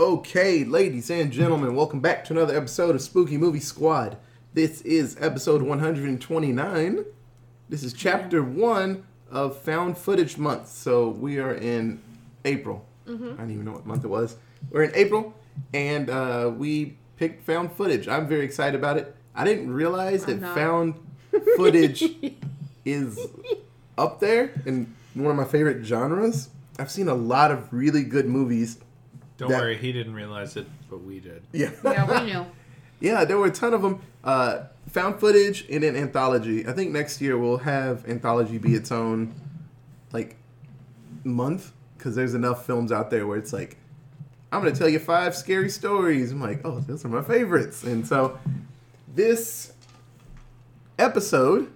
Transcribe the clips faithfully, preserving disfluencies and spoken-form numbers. Okay, ladies and gentlemen, welcome back to another episode of Spooky Movie Squad. This is episode one hundred twenty-nine. This is chapter one of Found Footage Month. So we are in April. Mm-hmm. I didn't even know what month it was. We're in April, and uh, we picked Found Footage. I'm very excited about it. I didn't realize I'm that not. Found Footage is up there in one of my favorite genres. I've seen a lot of really good movies. Don't that, worry, he didn't realize it, but we did. Yeah, yeah, we knew. Yeah, there were a ton of them. Uh, found footage and an anthology. I think next year we'll have anthology be its own, like, month, because there's enough films out there where it's like, I'm going to tell you five scary stories. I'm like, oh, those are my favorites. And so this episode,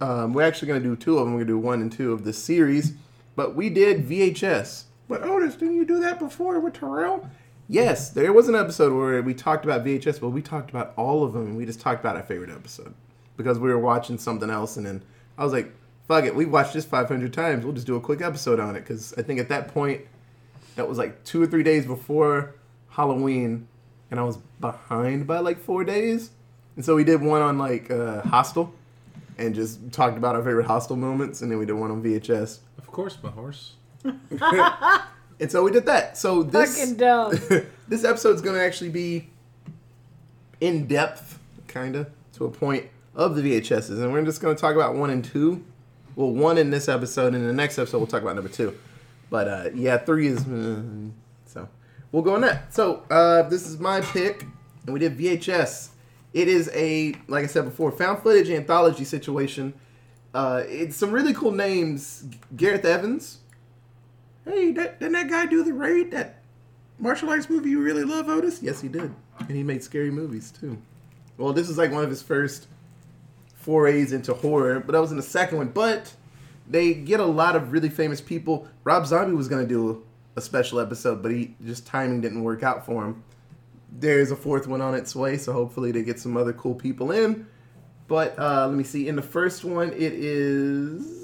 um, we're actually going to do two of them. We're going to do one and two of the series, but we did V H S. But Otis, didn't you do that before with Terrell? Yes, there was an episode where we talked about V H S, but we talked about all of them, and we just talked about our favorite episode. Because we were watching something else, and then I was like, fuck it, we've watched this five hundred times, we'll just do a quick episode on it. Because I think at that point, that was like two or three days before Halloween, and I was behind by like four days. And so we did one on like uh, Hostel, and just talked about our favorite Hostel moments, and then we did one on V H S. Of course, my horse. And so we did that. So this fucking dumb. This episode's going to actually be in depth, kind of, to a point of the V H S's, and we're just going to talk about one and two. Well, one in this episode, and in the next episode we'll talk about number two. But uh, yeah, three is uh, so we'll go on that. So uh, this is my pick, and we did V H S. It is a, like I said before, found footage anthology situation. Uh, it's some really cool names. Gareth Evans. Hey, that, didn't that guy do The Raid, that martial arts movie you really love, Otis? Yes, he did. And he made scary movies, too. Well, this is like one of his first forays into horror, but that was in the second one. But they get a lot of really famous people. Rob Zombie was going to do a special episode, but he just timing didn't work out for him. There's a fourth one on its way, so hopefully they get some other cool people in. But uh, let me see. In the first one, it is...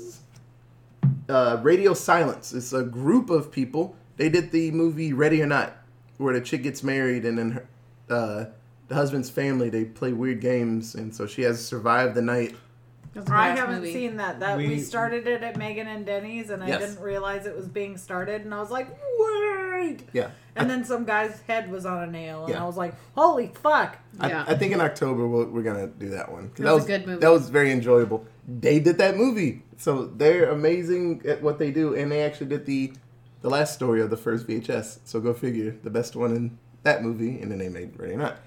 Uh, Radio Silence. It's a group of people. They did the movie Ready or Not, where the chick gets married and then her, uh, the husband's family, they play weird games, and so she has survived the night. I haven't movie. seen that. That we, we started it at Megan and Denny's, and I yes. didn't realize it was being started, and I was like, wait! Yeah. And I, then some guy's head was on a nail, and yeah. I was like, holy fuck! I, yeah. I think in October we'll, we're going to do that one. That was a good movie. That was very enjoyable. They did that movie! So they're amazing at what they do, and they actually did the the last story of the first V H S. So go figure, the best one in that movie, and then they made Ready or Not.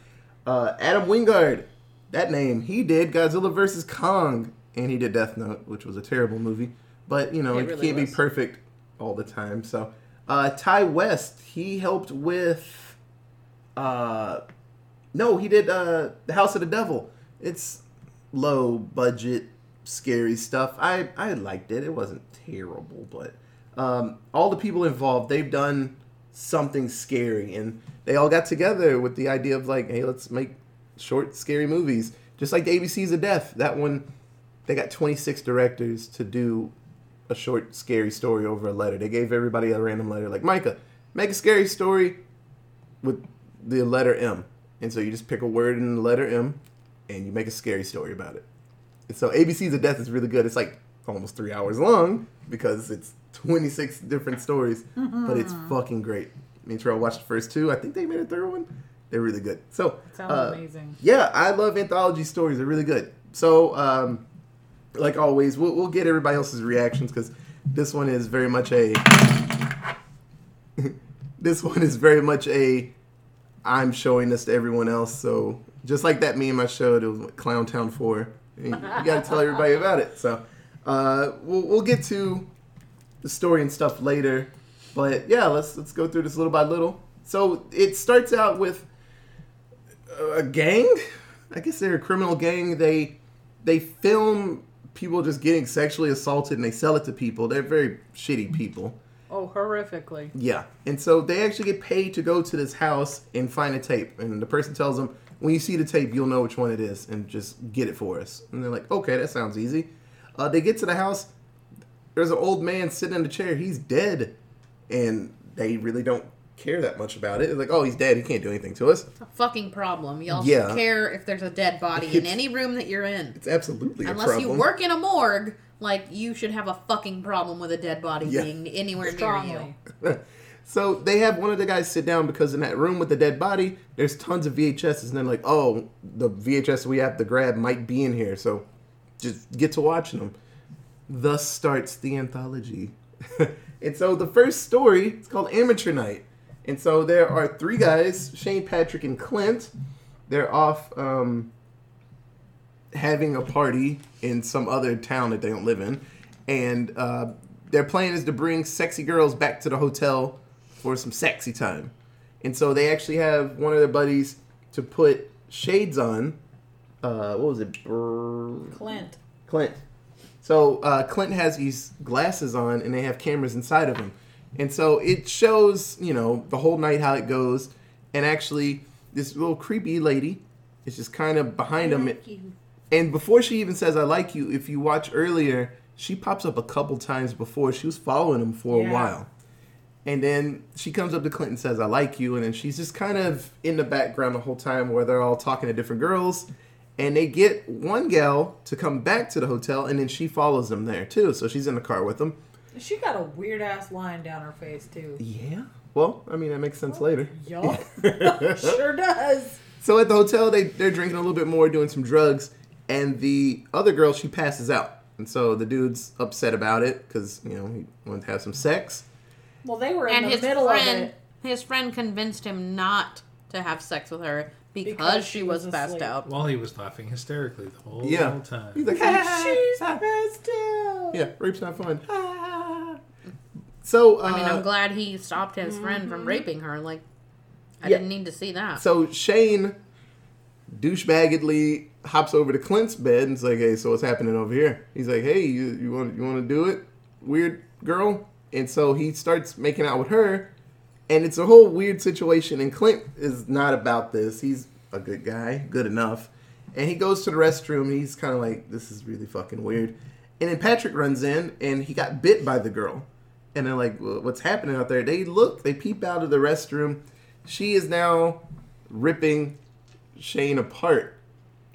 Uh, Adam Wingard, that name, he did Godzilla versus. Kong, and he did Death Note, which was a terrible movie. But, you know, it, it really can't was. be perfect all the time. So uh, Ty West, he helped with... Uh, no, he did uh, The House of the Devil. It's low budget. Scary stuff. I, I liked it. It wasn't terrible, but um, all the people involved, they've done something scary, and they all got together with the idea of like, hey, let's make short, scary movies. Just like the A B C's of Death. That one, they got twenty-six directors to do a short, scary story over a letter. They gave everybody a random letter, like, Micah, make a scary story with the letter M. And so you just pick a word in the letter M, and you make a scary story about it. So A B C's of Death is really good. It's like almost three hours long because it's twenty-six different stories, mm-hmm. but it's fucking great. Me and Terrell watched the first two. I think they made a third one. They're really good. So sounds uh, amazing. Yeah, I love anthology stories. They're really good. So, um, like always, we'll, we'll get everybody else's reactions because this one is very much a. this one is very much a. I'm showing this to everyone else. So just like that meme I showed, it was like Clowntown four. You gotta tell everybody about it. So, uh, we'll we'll get to the story and stuff later, but yeah, let's let's go through this little by little. So it starts out with a gang. I guess they're a criminal gang. They they film people just getting sexually assaulted and they sell it to people. They're very shitty people. Oh, horrifically. Yeah, and so they actually get paid to go to this house and find a tape, and the person tells them, when you see the tape, you'll know which one it is, and just get it for us. And they're like, okay, that sounds easy. Uh, they get to the house. There's an old man sitting in the chair. He's dead. And they really don't care that much about it. It's like, oh, he's dead. He can't do anything to us. It's a fucking problem. Y'all yeah. should care if there's a dead body it's, in any room that you're in. It's absolutely Unless a problem. Unless you work in a morgue, like, you should have a fucking problem with a dead body yeah. being anywhere Strongly. near you. So they have one of the guys sit down because in that room with the dead body, there's tons of V H Ses. And they're like, oh, the V H S we have to grab might be in here. So just get to watching them. Thus starts the anthology. And so the first story, it's called Amateur Night. And so there are three guys, Shane, Patrick, and Clint. They're off um, having a party in some other town that they don't live in. And uh, their plan is to bring sexy girls back to the hotel for some sexy time. And so they actually have one of their buddies to put shades on. Uh, what was it? Brr- Clint. Clint. So uh, Clint has these glasses on, and they have cameras inside of him. And so it shows, you know, the whole night how it goes. And actually, this little creepy lady is just kind of behind I him. Like you. And before she even says, I like you, if you watch earlier, she pops up a couple times before. She was following him for yeah. a while. And then she comes up to Clint and says, I like you. And then she's just kind of in the background the whole time where they're all talking to different girls. And they get one gal to come back to the hotel, and then she follows them there, too. So she's in the car with them. She got a weird-ass line down her face, too. Yeah. Well, I mean, that makes sense oh, later. Yup. Sure does. So at the hotel, they, they're drinking a little bit more, doing some drugs. And the other girl, she passes out. And so the dude's upset about it because, you know, he wanted to have some sex. Well, they were in and the his middle friend, of it. His friend convinced him not to have sex with her. Because, because she was, was passed out. While well, he was laughing hysterically the whole, yeah. whole time. He's like, she's passed out. Yeah, rape's not fun. Ah. So, uh, I mean, I'm glad he stopped his mm-hmm. friend from raping her. Like, I yeah. didn't need to see that. So Shane douchebaggedly hops over to Clint's bed and's like, hey, so what's happening over here? He's like, hey, you, you want you want to do it, weird girl? And so he starts making out with her. And it's a whole weird situation, and Clint is not about this. He's a good guy, good enough. And he goes to the restroom, and he's kind of like, this is really fucking weird. And then Patrick runs in, and he got bit by the girl. And they're like, well, what's happening out there? They look, they peep out of the restroom. She is now ripping Shane apart.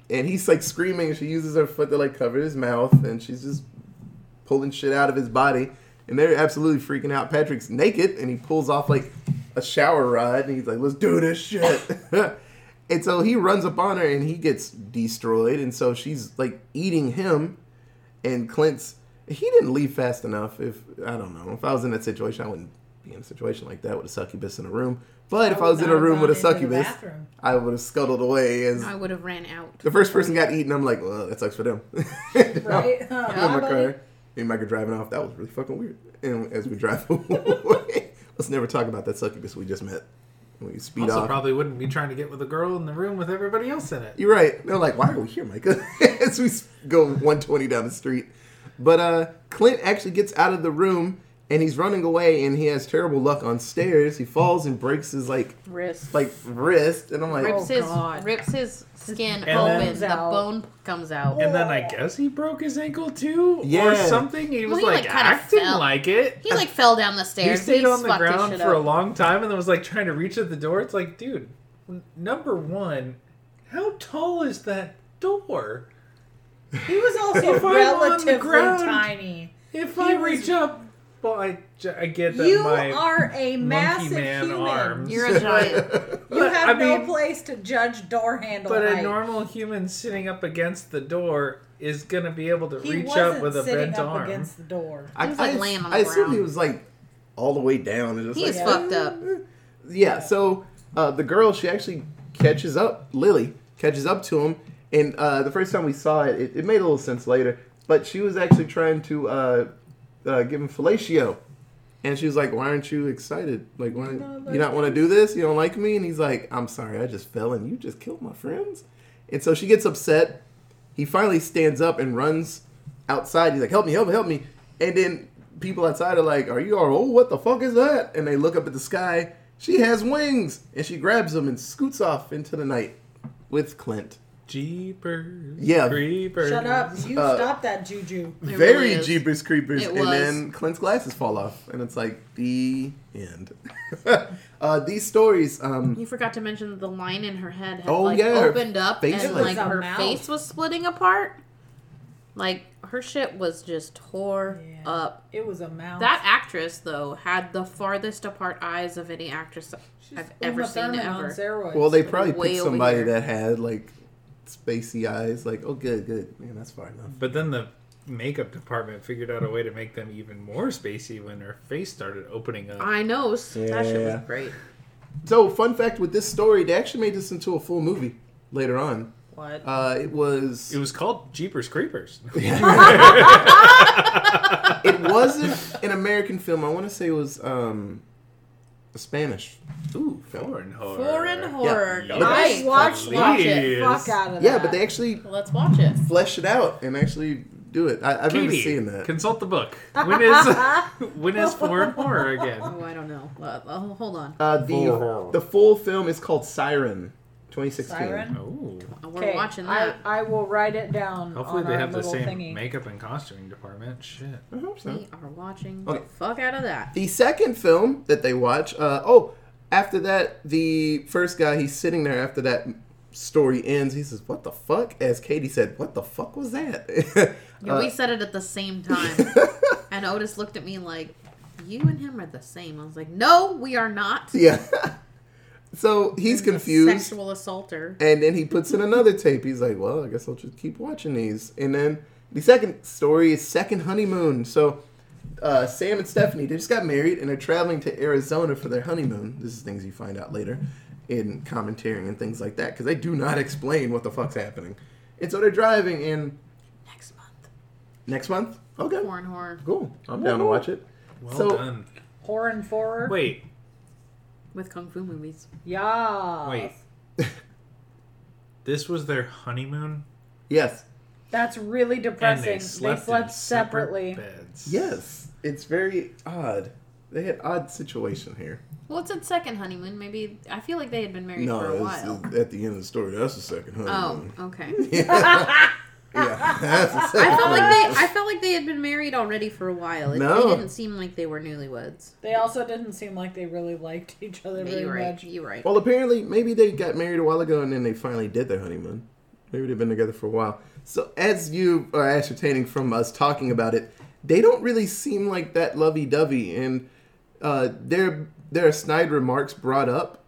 And he's like screaming, and she uses her foot to like cover his mouth, and she's just pulling shit out of his body. And they're absolutely freaking out. Patrick's naked, and he pulls off, like, a shower rod, and he's like, let's do this shit. And so he runs up on her, and he gets destroyed, and so she's, like, eating him, and Clint's, he didn't leave fast enough. If, I don't know, if I was in that situation, I wouldn't be in a situation like that with a succubus in a room. But I if I was in a room with a succubus, I would have scuttled away. As I would have ran out. The first person got eaten, I'm like, well, that sucks for them. Right? No, uh, my car. Me and Mike are driving off. That was really fucking weird. And as we drive away, let's never talk about that succubus we just met. We speed also off. Also probably wouldn't be trying to get with a girl in the room with everybody else in it. You're right. They're like, why are we here, Micah? As we go one twenty down the street. But uh, Clint actually gets out of the room, and he's running away, and he has terrible luck on stairs. He falls and breaks his, like, wrist. Like, wrist. And I'm like, rips oh, his, God. Rips his skin and open, the out. Bone comes out. And then I guess he broke his ankle too, yeah. or something. He well, was he like, like acting fell. Like it. He like fell down the stairs. He stayed he on the ground for up. A long time, and then was like trying to reach at the door. It's like, dude, number one, how tall is that door? He was also relatively tiny. If he I was... reach up, well, I, I get that you my are a massive man human. Arms. You're a giant. You have I no mean, place to judge door handle but height. A normal human sitting up against the door is going to be able to he reach up with a bent up arm. Against the door. I, he was like I, laying on the I assume he was like all the way down. And just He's like, fucked up. Yeah, yeah. So uh, the girl, she actually catches up, Lily, catches up to him. And uh, the first time we saw it, it, it made a little sense later. But she was actually trying to... Uh, Uh, give him fellatio, and she was like, "Why aren't you excited? Like, why no, you not want to do this? You don't like me?" And he's like, "I'm sorry, I just fell, and you just killed my friends." And so she gets upset. He finally stands up and runs outside. He's like, "Help me! Help me! Help me!" And then people outside are like, "Are you all? Oh, what the fuck is that?" And they look up at the sky. She has wings, and she grabs him and scoots off into the night with Clint. Jeepers, yeah. Creepers. Shut up. You uh, stop that juju. It very really Jeepers Creepers. It and was. Then Clint's glasses fall off. And it's like, the end. uh, these stories... Um, you forgot to mention that the line in her head had oh, like, yeah, opened up and like her mouth. Face was splitting apart. Like, her shit was just tore yeah. up. It was a mouth. That actress, though, had the farthest apart eyes of any actress She's I've ever seen ever. Well, they probably picked somebody that had, like, spacey eyes, like, oh, good, good. Man, that's far enough. But then the makeup department figured out a way to make them even more spacey when her face started opening up. I know. So yeah. That shit was great. So, fun fact with this story, they actually made this into a full movie later on. What? Uh, it was... It was called Jeepers Creepers. It wasn't an American film. I want to say it was... Um, Spanish. Ooh, foreign horror. Foreign horror. Yeah. Nice. Watch, watch it. Fuck out of that. Yeah, but they actually let's watch it. Flesh it out and actually do it. I, I've Katie, never seen that. Consult the book. When is when is foreign horror again? Oh, I don't know. Uh, oh, hold on. Uh, the oh. the full film is called Siren, twenty sixteen. Siren. Oh, we're watching that. I, I will write it down. Hopefully on they our have the same thingy. Makeup and costuming department. Shit. I hope so. We are watching okay. the fuck out of that. The second film that they watch, uh, oh, after that, the first guy, he's sitting there after that story ends. He says, what the fuck? As Katie said, what the fuck was that? Yeah, uh, we said it at the same time. And Otis looked at me like, you and him are the same. I was like, no, we are not. Yeah. So he's confused. Sexual assaulter. And then he puts in another tape. He's like, well, I guess I'll just keep watching these. And then the second story is Second Honeymoon. So uh, Sam and Stephanie, they just got married, and they're traveling to Arizona for their honeymoon. This is things you find out later in commentating and things like that, because they do not explain what the fuck's happening. And so they're driving in... Next month. Next month? Okay. Horror and horror. Cool. I'm down to watch it. Well so, done. Horror and horror. Wait. With Kung Fu movies. Yeah. Wait. This was their honeymoon? Yes. That's really depressing. And they slept, they slept separately. Separate beds. Yes. It's very odd. They had odd situation here. Well, it's a second honeymoon. Maybe I feel like they had been married no, for a while. No, at the end of the story, that's the second honeymoon. Oh, okay. Yeah. Yeah, that's the second I felt one. like they I felt like they had been married already for a while. It no. didn't seem like they were newlyweds. They also didn't seem like they really liked each other very really right. much. You're right. Well, apparently, maybe they got married a while ago and then they finally did their honeymoon. Maybe they've been together for a while. So, as you are ascertaining from us talking about it, they don't really seem like that lovey-dovey. And uh, there, there are snide remarks brought up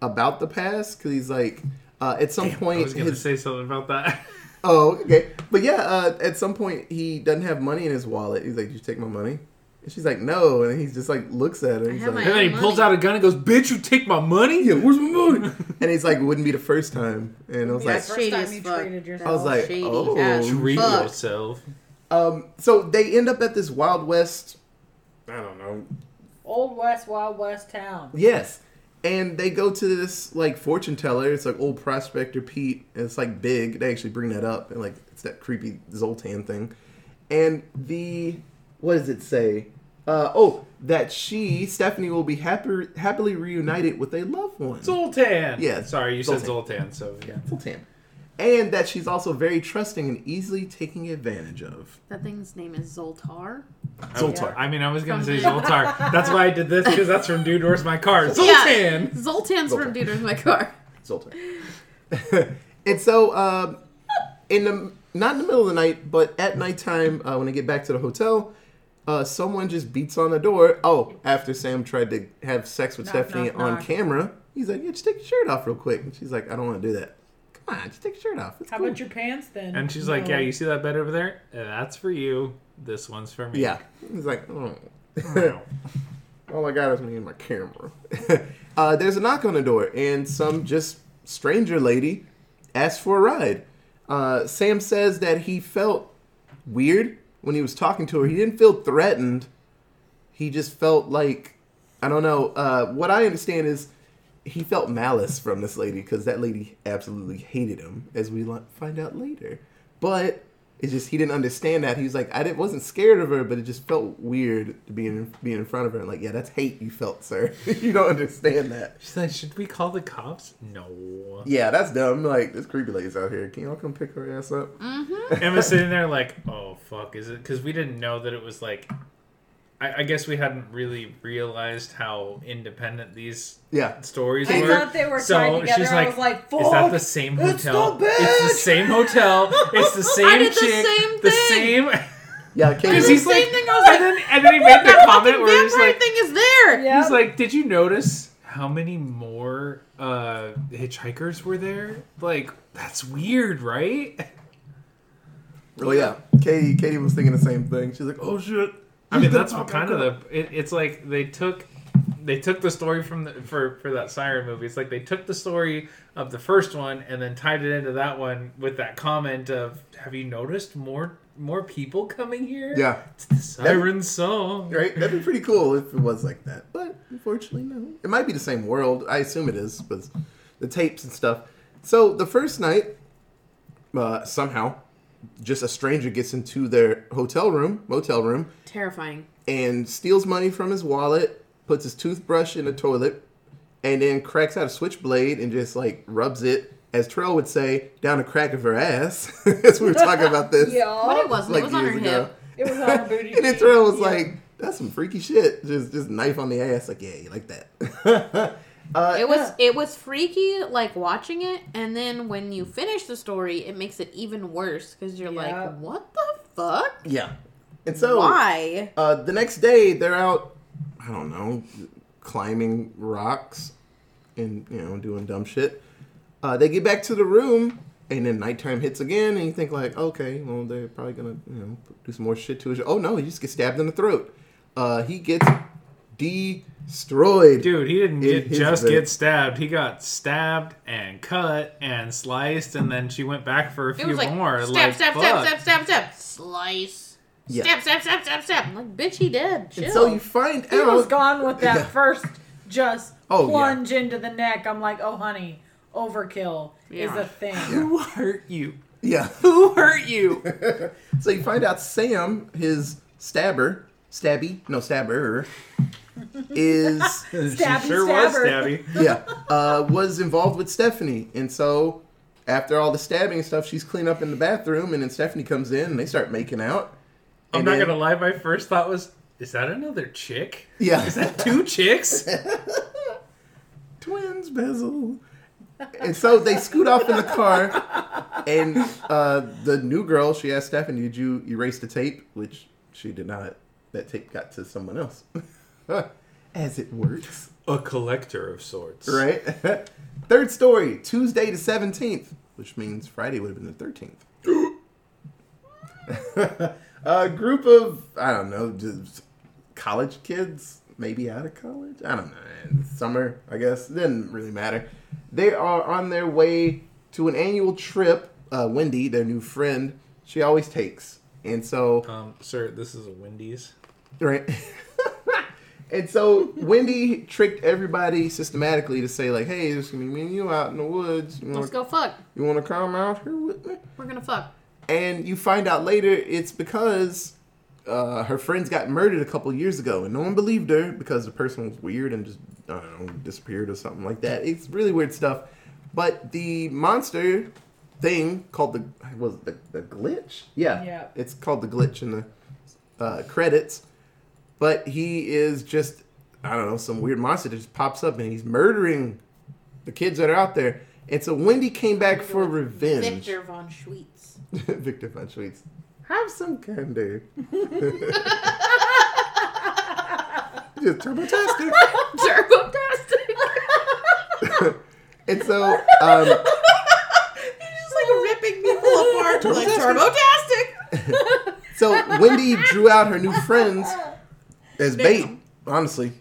about the past. Because he's like, uh, at some Damn, point... I was going to say something about that. Oh, okay. But yeah, uh, at some point, he doesn't have money in his wallet. He's like, did you take my money? And she's like, no. And he's just like, looks at her. And, he's like, and then he pulls out a gun and goes, bitch, you take my money? Yeah, where's my money? And he's like, wouldn't be the first time. And I was yeah, like, first time you treated yourself. I was like, shady oh. Treat yourself. Um, so they end up at this Wild West, I don't know. Old West, Wild West town. Yes. And they go to this, like, fortune teller. It's, like, old Prospector Pete. And it's, like, big. They actually bring that up. And, like, it's that creepy Zoltan thing. And the... What does it say? Uh, oh, that she, Stephanie, will be happy, happily reunited with a loved one. Zoltan! Yeah. Sorry, you Zoltan. said Zoltan, so, yeah. Zoltan. And that she's also very trusting and easily taking advantage of. That thing's name is Zoltar? Zoltar. I mean, I was going to say Zoltar. That's why I did this, because that's from Dude, Where's My Car? Zoltan! Yeah. Zoltan's Zoltan. From Dude, Where's My Car? Zoltan. And so, uh, in the not in the middle of the night, but at nighttime, uh, when I get back to the hotel, uh, someone just beats on the door. Oh, after Sam tried to have sex with knock, Stephanie knock, on knock. camera, he's like, yeah, just take your shirt off real quick. And she's like, I don't want to do that. Come on, just take your shirt off. It's How cool. about your pants then? And she's no. like, yeah, you see that bed over there? That's for you. This one's for me. Yeah. He's like, oh. All I got is me and my camera. uh, there's a knock on the door, and some just stranger lady asks for a ride. Uh, Sam says that he felt weird when he was talking to her. He didn't feel threatened. He just felt like, I don't know. Uh, what I understand is, he felt malice from this lady because that lady absolutely hated him, as we find out later. But It's just he didn't understand that. He was like, I didn't, wasn't scared of her, but it just felt weird to be in, being in front of her. And like, yeah, that's hate you felt, sir. You don't understand that. She's like, should we call the cops? No. Yeah, that's dumb. Like, this creepy lady's out here. Can y'all come pick her ass up? Mm-hmm. Emma's sitting there like, oh, fuck, is it? Because we didn't know that it was like... I guess we hadn't really realized how independent these yeah. stories I were. I thought they were so tied together. She's like, I was like, fuck, is that the same hotel? It's the, it's the same hotel. It's the same I did chick. The same thing. The same... Yeah, because he's the same like... Thing. I was like, and, then, and then he made the comment where he's like... thing is there. Yep. He's like, did you notice how many more uh, hitchhikers were there? Like, that's weird, right? Well, yeah. Katie, Katie was thinking the same thing. She's like, oh, shit. I mean, that's what kind of the... It, it's like they took they took the story from the, for, for that Siren movie. It's like they took the story of the first one and then tied it into that one with that comment of, have you noticed more more people coming here? Yeah. It's the Siren song. Right? That'd be pretty cool if it was like that. But, unfortunately, no. It might be the same world. I assume it is, but the tapes and stuff. So, the first night, uh, somehow... just a stranger gets into their hotel room, motel room. Terrifying. And steals money from his wallet, puts his toothbrush in the toilet, and then cracks out a switchblade and just, like, rubs it, as Terrell would say, down the crack of her ass. As we were talking about this. Yeah. But it wasn't. Like, it was on her ago. hip. It was on her booty. And then Terrell was yeah. like, that's some freaky shit. Just just knife on the ass. Like, yeah, you like that. Uh, it was yeah. it was freaky, like, watching it, and then when you finish the story, it makes it even worse, because you're yeah. like, what the fuck? Yeah. And so... Why? Uh, the next day, they're out, I don't know, climbing rocks and, you know, doing dumb shit. Uh, they get back to the room, and then nighttime hits again, and you think, like, okay, well, they're probably gonna, you know, do some more shit to his... Oh, no, he just gets stabbed in the throat. Uh, he gets... destroyed. Dude, he didn't get, just bed. get stabbed. He got stabbed and cut and sliced, and then she went back for a few like, more. Stab, like, stab, stab, stab, stab, stab. Slice. Yeah. Stab, stab, stab, stab, stab. I'm like, bitch, he dead. Chill. And so you find out. He was gone with that first just oh, plunge yeah. into the neck. I'm like, oh, honey, overkill yeah. is a thing. Who hurt you? Yeah. Who hurt you? So you find out Sam, his stabber, stabby, no, stabber, is stabby, she sure stabber. was stabby yeah uh was involved with Stephanie, and so after all the stabbing and stuff, she's cleaning up in the bathroom, and then Stephanie comes in and they start making out. I'm not then, gonna lie, my first thought was, is that another chick? Yeah, is that two chicks? Twins, Basil. And so they scoot off in the car, and uh the new girl, she asked Stephanie, did you erase the tape? Which she did not. That tape got to someone else. As it works. A collector of sorts. Right? Third story, Tuesday the seventeenth, which means Friday would have been the thirteenth. A group of, I don't know, just college kids, maybe out of college? I don't know. Summer, I guess. It didn't really matter. They are on their way to an annual trip. Uh, Wendy, their new friend, she always takes. And so... Um, sir, this is a Wendy's. Right. And so Wendy tricked everybody systematically to say, like, hey, there's going to be me and you out in the woods. You wanna, Let's go fuck. You want to come out here with me? We're going to fuck. And you find out later it's because uh, her friends got murdered a couple years ago, and no one believed her because the person was weird and just, I don't know, disappeared or something like that. It's really weird stuff. But the monster thing called the, was it, the, the glitch? Yeah. yeah. It's called the glitch in the uh, credits. But he is just, I don't know, some weird monster that just pops up, and he's murdering the kids that are out there. And so Wendy came back for revenge. Victor Von Schweetz. Victor Von Schweetz. Have some candy. Just turbo-tastic. Turbo-tastic. And so... Um, he's just, like, ripping people apart. Turbo-tastic. Like, turbo-tastic. So Wendy drew out her new friends... as bait, honestly,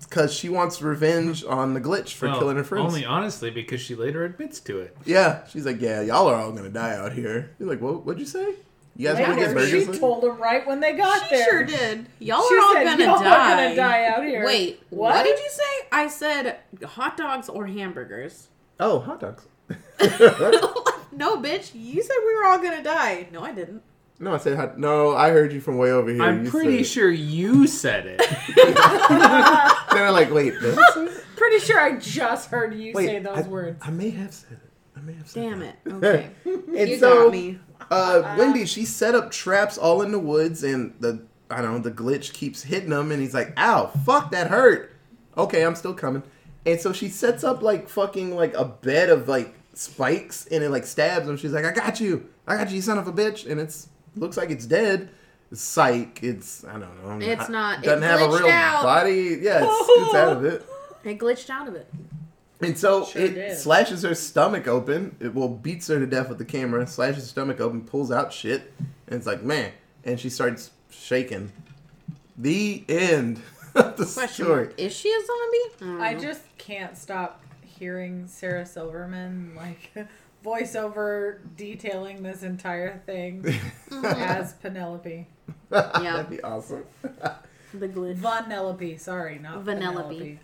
because she wants revenge on the glitch for well, killing her friends. Only honestly, because she later admits to it. Yeah, she's like, "Yeah, y'all are all gonna die out here." You're like, "What? What'd you say? You guys want to get murdered?" She told them right when they got she there. She sure did. Y'all she are all said, gonna y'all die. Y'all are gonna die out here. Wait, what? what did you say? I said hot dogs or hamburgers. Oh, hot dogs. No, bitch. You said we were all gonna die. No, I didn't. No, I said, hi- no, I heard you from way over here. I'm you pretty sure it. You said it. Then I'm like, wait, did I say it? Pretty sure I just heard you wait, say those I, words. I may have said it. I may have said Damn it. It. Okay. And you so, got me. Uh, uh, Wendy, she set up traps all in the woods, and the, I don't know, the glitch keeps hitting him, and he's like, ow, fuck, that hurt. Okay, I'm still coming. And so she sets up, like, fucking, like, a bed of, like, spikes, and it, like, stabs him. She's like, I got you. I got you, you son of a bitch. And it's... looks like it's dead. Psych. It's, I don't know. It's not. It doesn't have a real out. Body. Yeah, it's, it's out of it. It glitched out of it. And so sure it did. Slashes her stomach open. It well, beats her to death with the camera, slashes her stomach open, pulls out shit, and it's like, man. And she starts shaking. The end of the Question, story. Is she a zombie? I, I just can't stop hearing Sarah Silverman, like... voiceover detailing this entire thing mm-hmm. as Penelope. Yeah. That'd be awesome. The glitch. Vanellope, sorry, not Vanellope. Vanellope.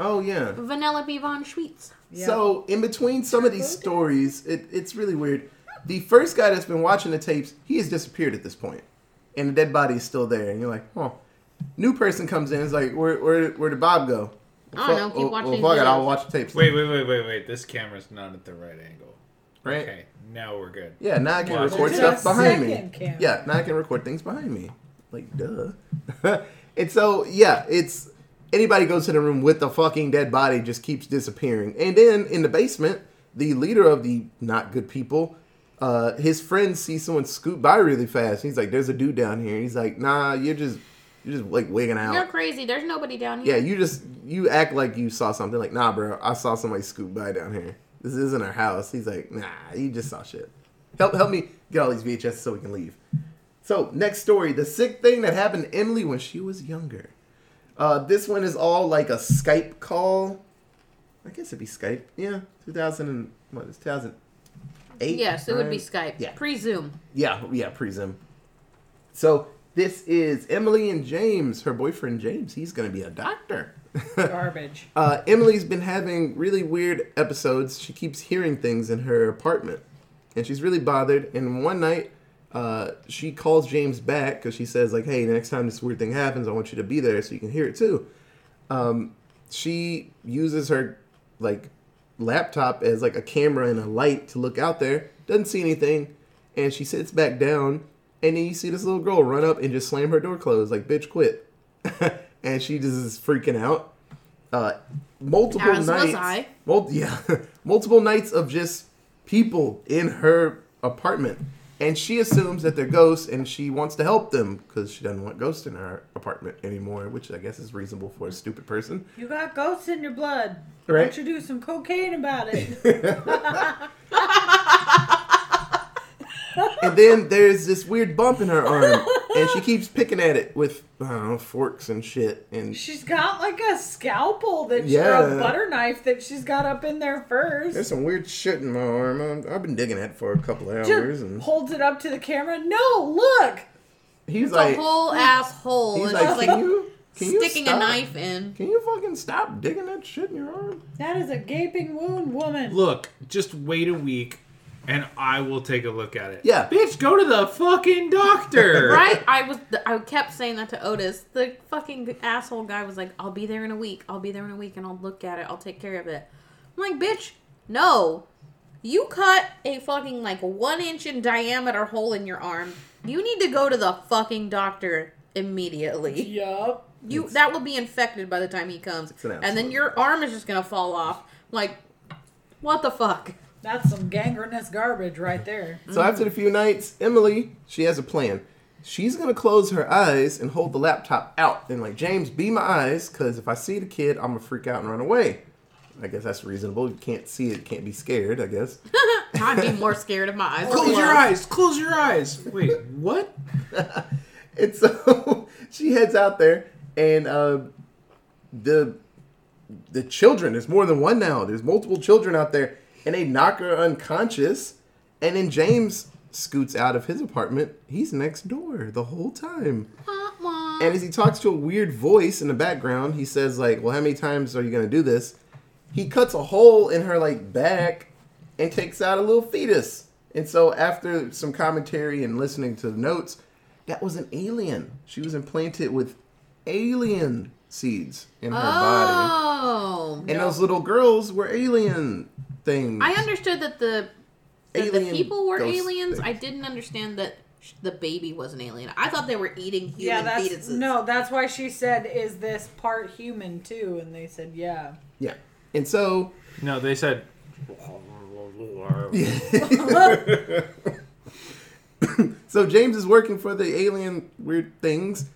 Oh, yeah. Vanellope von Schweetz. Yeah. So, in between some of these stories, it, it's really weird. The first guy that's been watching the tapes, he has disappeared at this point. And the dead body is still there. And you're like, oh. New person comes in and is like, where, where, where did Bob go? I don't know. Keep watching the tapes. Well, fuck it, I'll watch the tapes. Wait, wait, wait, wait, wait. This camera's not at the right angle. Right? Okay, now we're good. Yeah, now I can wow. record There's stuff behind me. Camera. Yeah, now I can record things behind me. Like, duh. And so, yeah, it's... anybody goes to the room with the fucking dead body just keeps disappearing. And then, in the basement, the leader of the not good people, uh, his friends see someone scoot by really fast. He's like, there's a dude down here. And he's like, nah, you're just... you're just, like, wigging out. You're crazy. There's nobody down here. Yeah, you just... you act like you saw something. Like, nah, bro, I saw somebody scoot by down here. This isn't our house. He's like, nah, you just saw shit. Help help me get all these V H S so we can leave. So, next story. The sick thing that happened to Emily when she was younger. Uh, this one is all like a Skype call. I guess it'd be Skype. Yeah. two thousand and what is two thousand eight? Yes, it would be Skype. Yeah. Pre-Zoom. Yeah, yeah, pre-Zoom. So, this is Emily and James, her boyfriend James. He's going to be a doctor. Garbage. uh, Emily's been having really weird episodes. She keeps hearing things in her apartment. And she's really bothered. And one night, uh, she calls James back because she says, like, hey, the next time this weird thing happens, I want you to be there so you can hear it too. Um, she uses her, like, laptop as, like, a camera and a light to look out there. Doesn't see anything. And she sits back down. And then you see this little girl run up and just slam her door closed. Like, bitch, quit. And she just is freaking out. Uh, multiple As nights. Was I. Mul- yeah. Multiple nights of just people in her apartment. And she assumes that they're ghosts and she wants to help them because she doesn't want ghosts in her apartment anymore, which I guess is reasonable for a stupid person. You got ghosts in your blood. Right? Why don't you do some cocaine about it? And then there's this weird bump in her arm. And she keeps picking at it with, I don't know, forks and shit. And she's got, like, a scalpel that she, yeah. or a butter knife that she's got up in there first. There's some weird shit in my arm. I'm, I've been digging at it for a couple of hours. Just and holds it up to the camera. No, look! He's it's like... a whole asshole. He's like, like, can you... Can sticking you stop, a knife in. Can you fucking stop digging that shit in your arm? That is a gaping wound, woman. Look, just wait a week. And I will take a look at it. Yeah. Bitch, go to the fucking doctor. Right? I was. I kept saying that to Otis. The fucking asshole guy was like, I'll be there in a week. I'll be there in a week and I'll look at it. I'll take care of it. I'm like, bitch, no. You cut a fucking, like, one inch in diameter hole in your arm. You need to go to the fucking doctor immediately. Yup. You, that will be infected by the time he comes. And then your arm is just going to fall off. Like, what the fuck? That's some gangrenous garbage right there. So after a few nights, Emily, she has a plan. She's going to close her eyes and hold the laptop out. And like, James, be my eyes, because if I see the kid, I'm going to freak out and run away. I guess that's reasonable. You can't see it. You can't be scared, I guess. I'd be more scared if my eyes were closed. Close your eyes. Close your eyes. Wait, what? And so she heads out there, and uh, the the children, there's more than one now. There's multiple children out there. And they knock her unconscious. And then James scoots out of his apartment. He's next door the whole time. And as he talks to a weird voice in the background, he says, like, well, how many times are you going to do this? He cuts a hole in her, like, back and takes out a little fetus. And so after some commentary and listening to the notes, that was an alien. She was implanted with alien seeds in her oh, body. And no. those little girls were alien things. I understood that the, that the people were aliens. Things. I didn't understand that the baby was an alien. I thought they were eating human yeah, that's, fetuses. No, that's why she said, is this part human too? And they said, yeah. Yeah. And so... No, they said... So James is working for the alien weird things,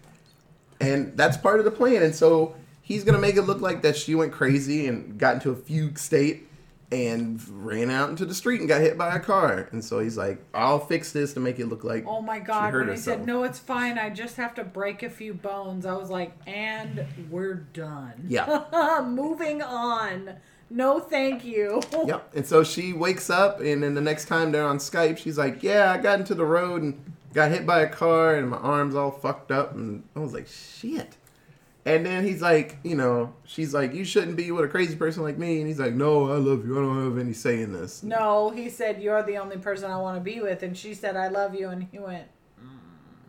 and that's part of the plan. And so he's going to make it look like that she went crazy and got into a fugue state and ran out into the street and got hit by a car. And so he's like, I'll fix this to make it look like oh my god, she hurt when herself. He said, no, it's fine. I just have to break a few bones. I was like, and we're done. Yeah. Moving on. No, thank you. Yep. And so she wakes up, and then the next time they're on Skype, she's like, yeah, I got into the road and got hit by a car, and my arm's all fucked up. And I was like, shit. And then he's like, you know, she's like, you shouldn't be with a crazy person like me. And he's like, no, I love you. I don't have any say in this. No, he said, you're the only person I want to be with. And she said, I love you. And he went, mm.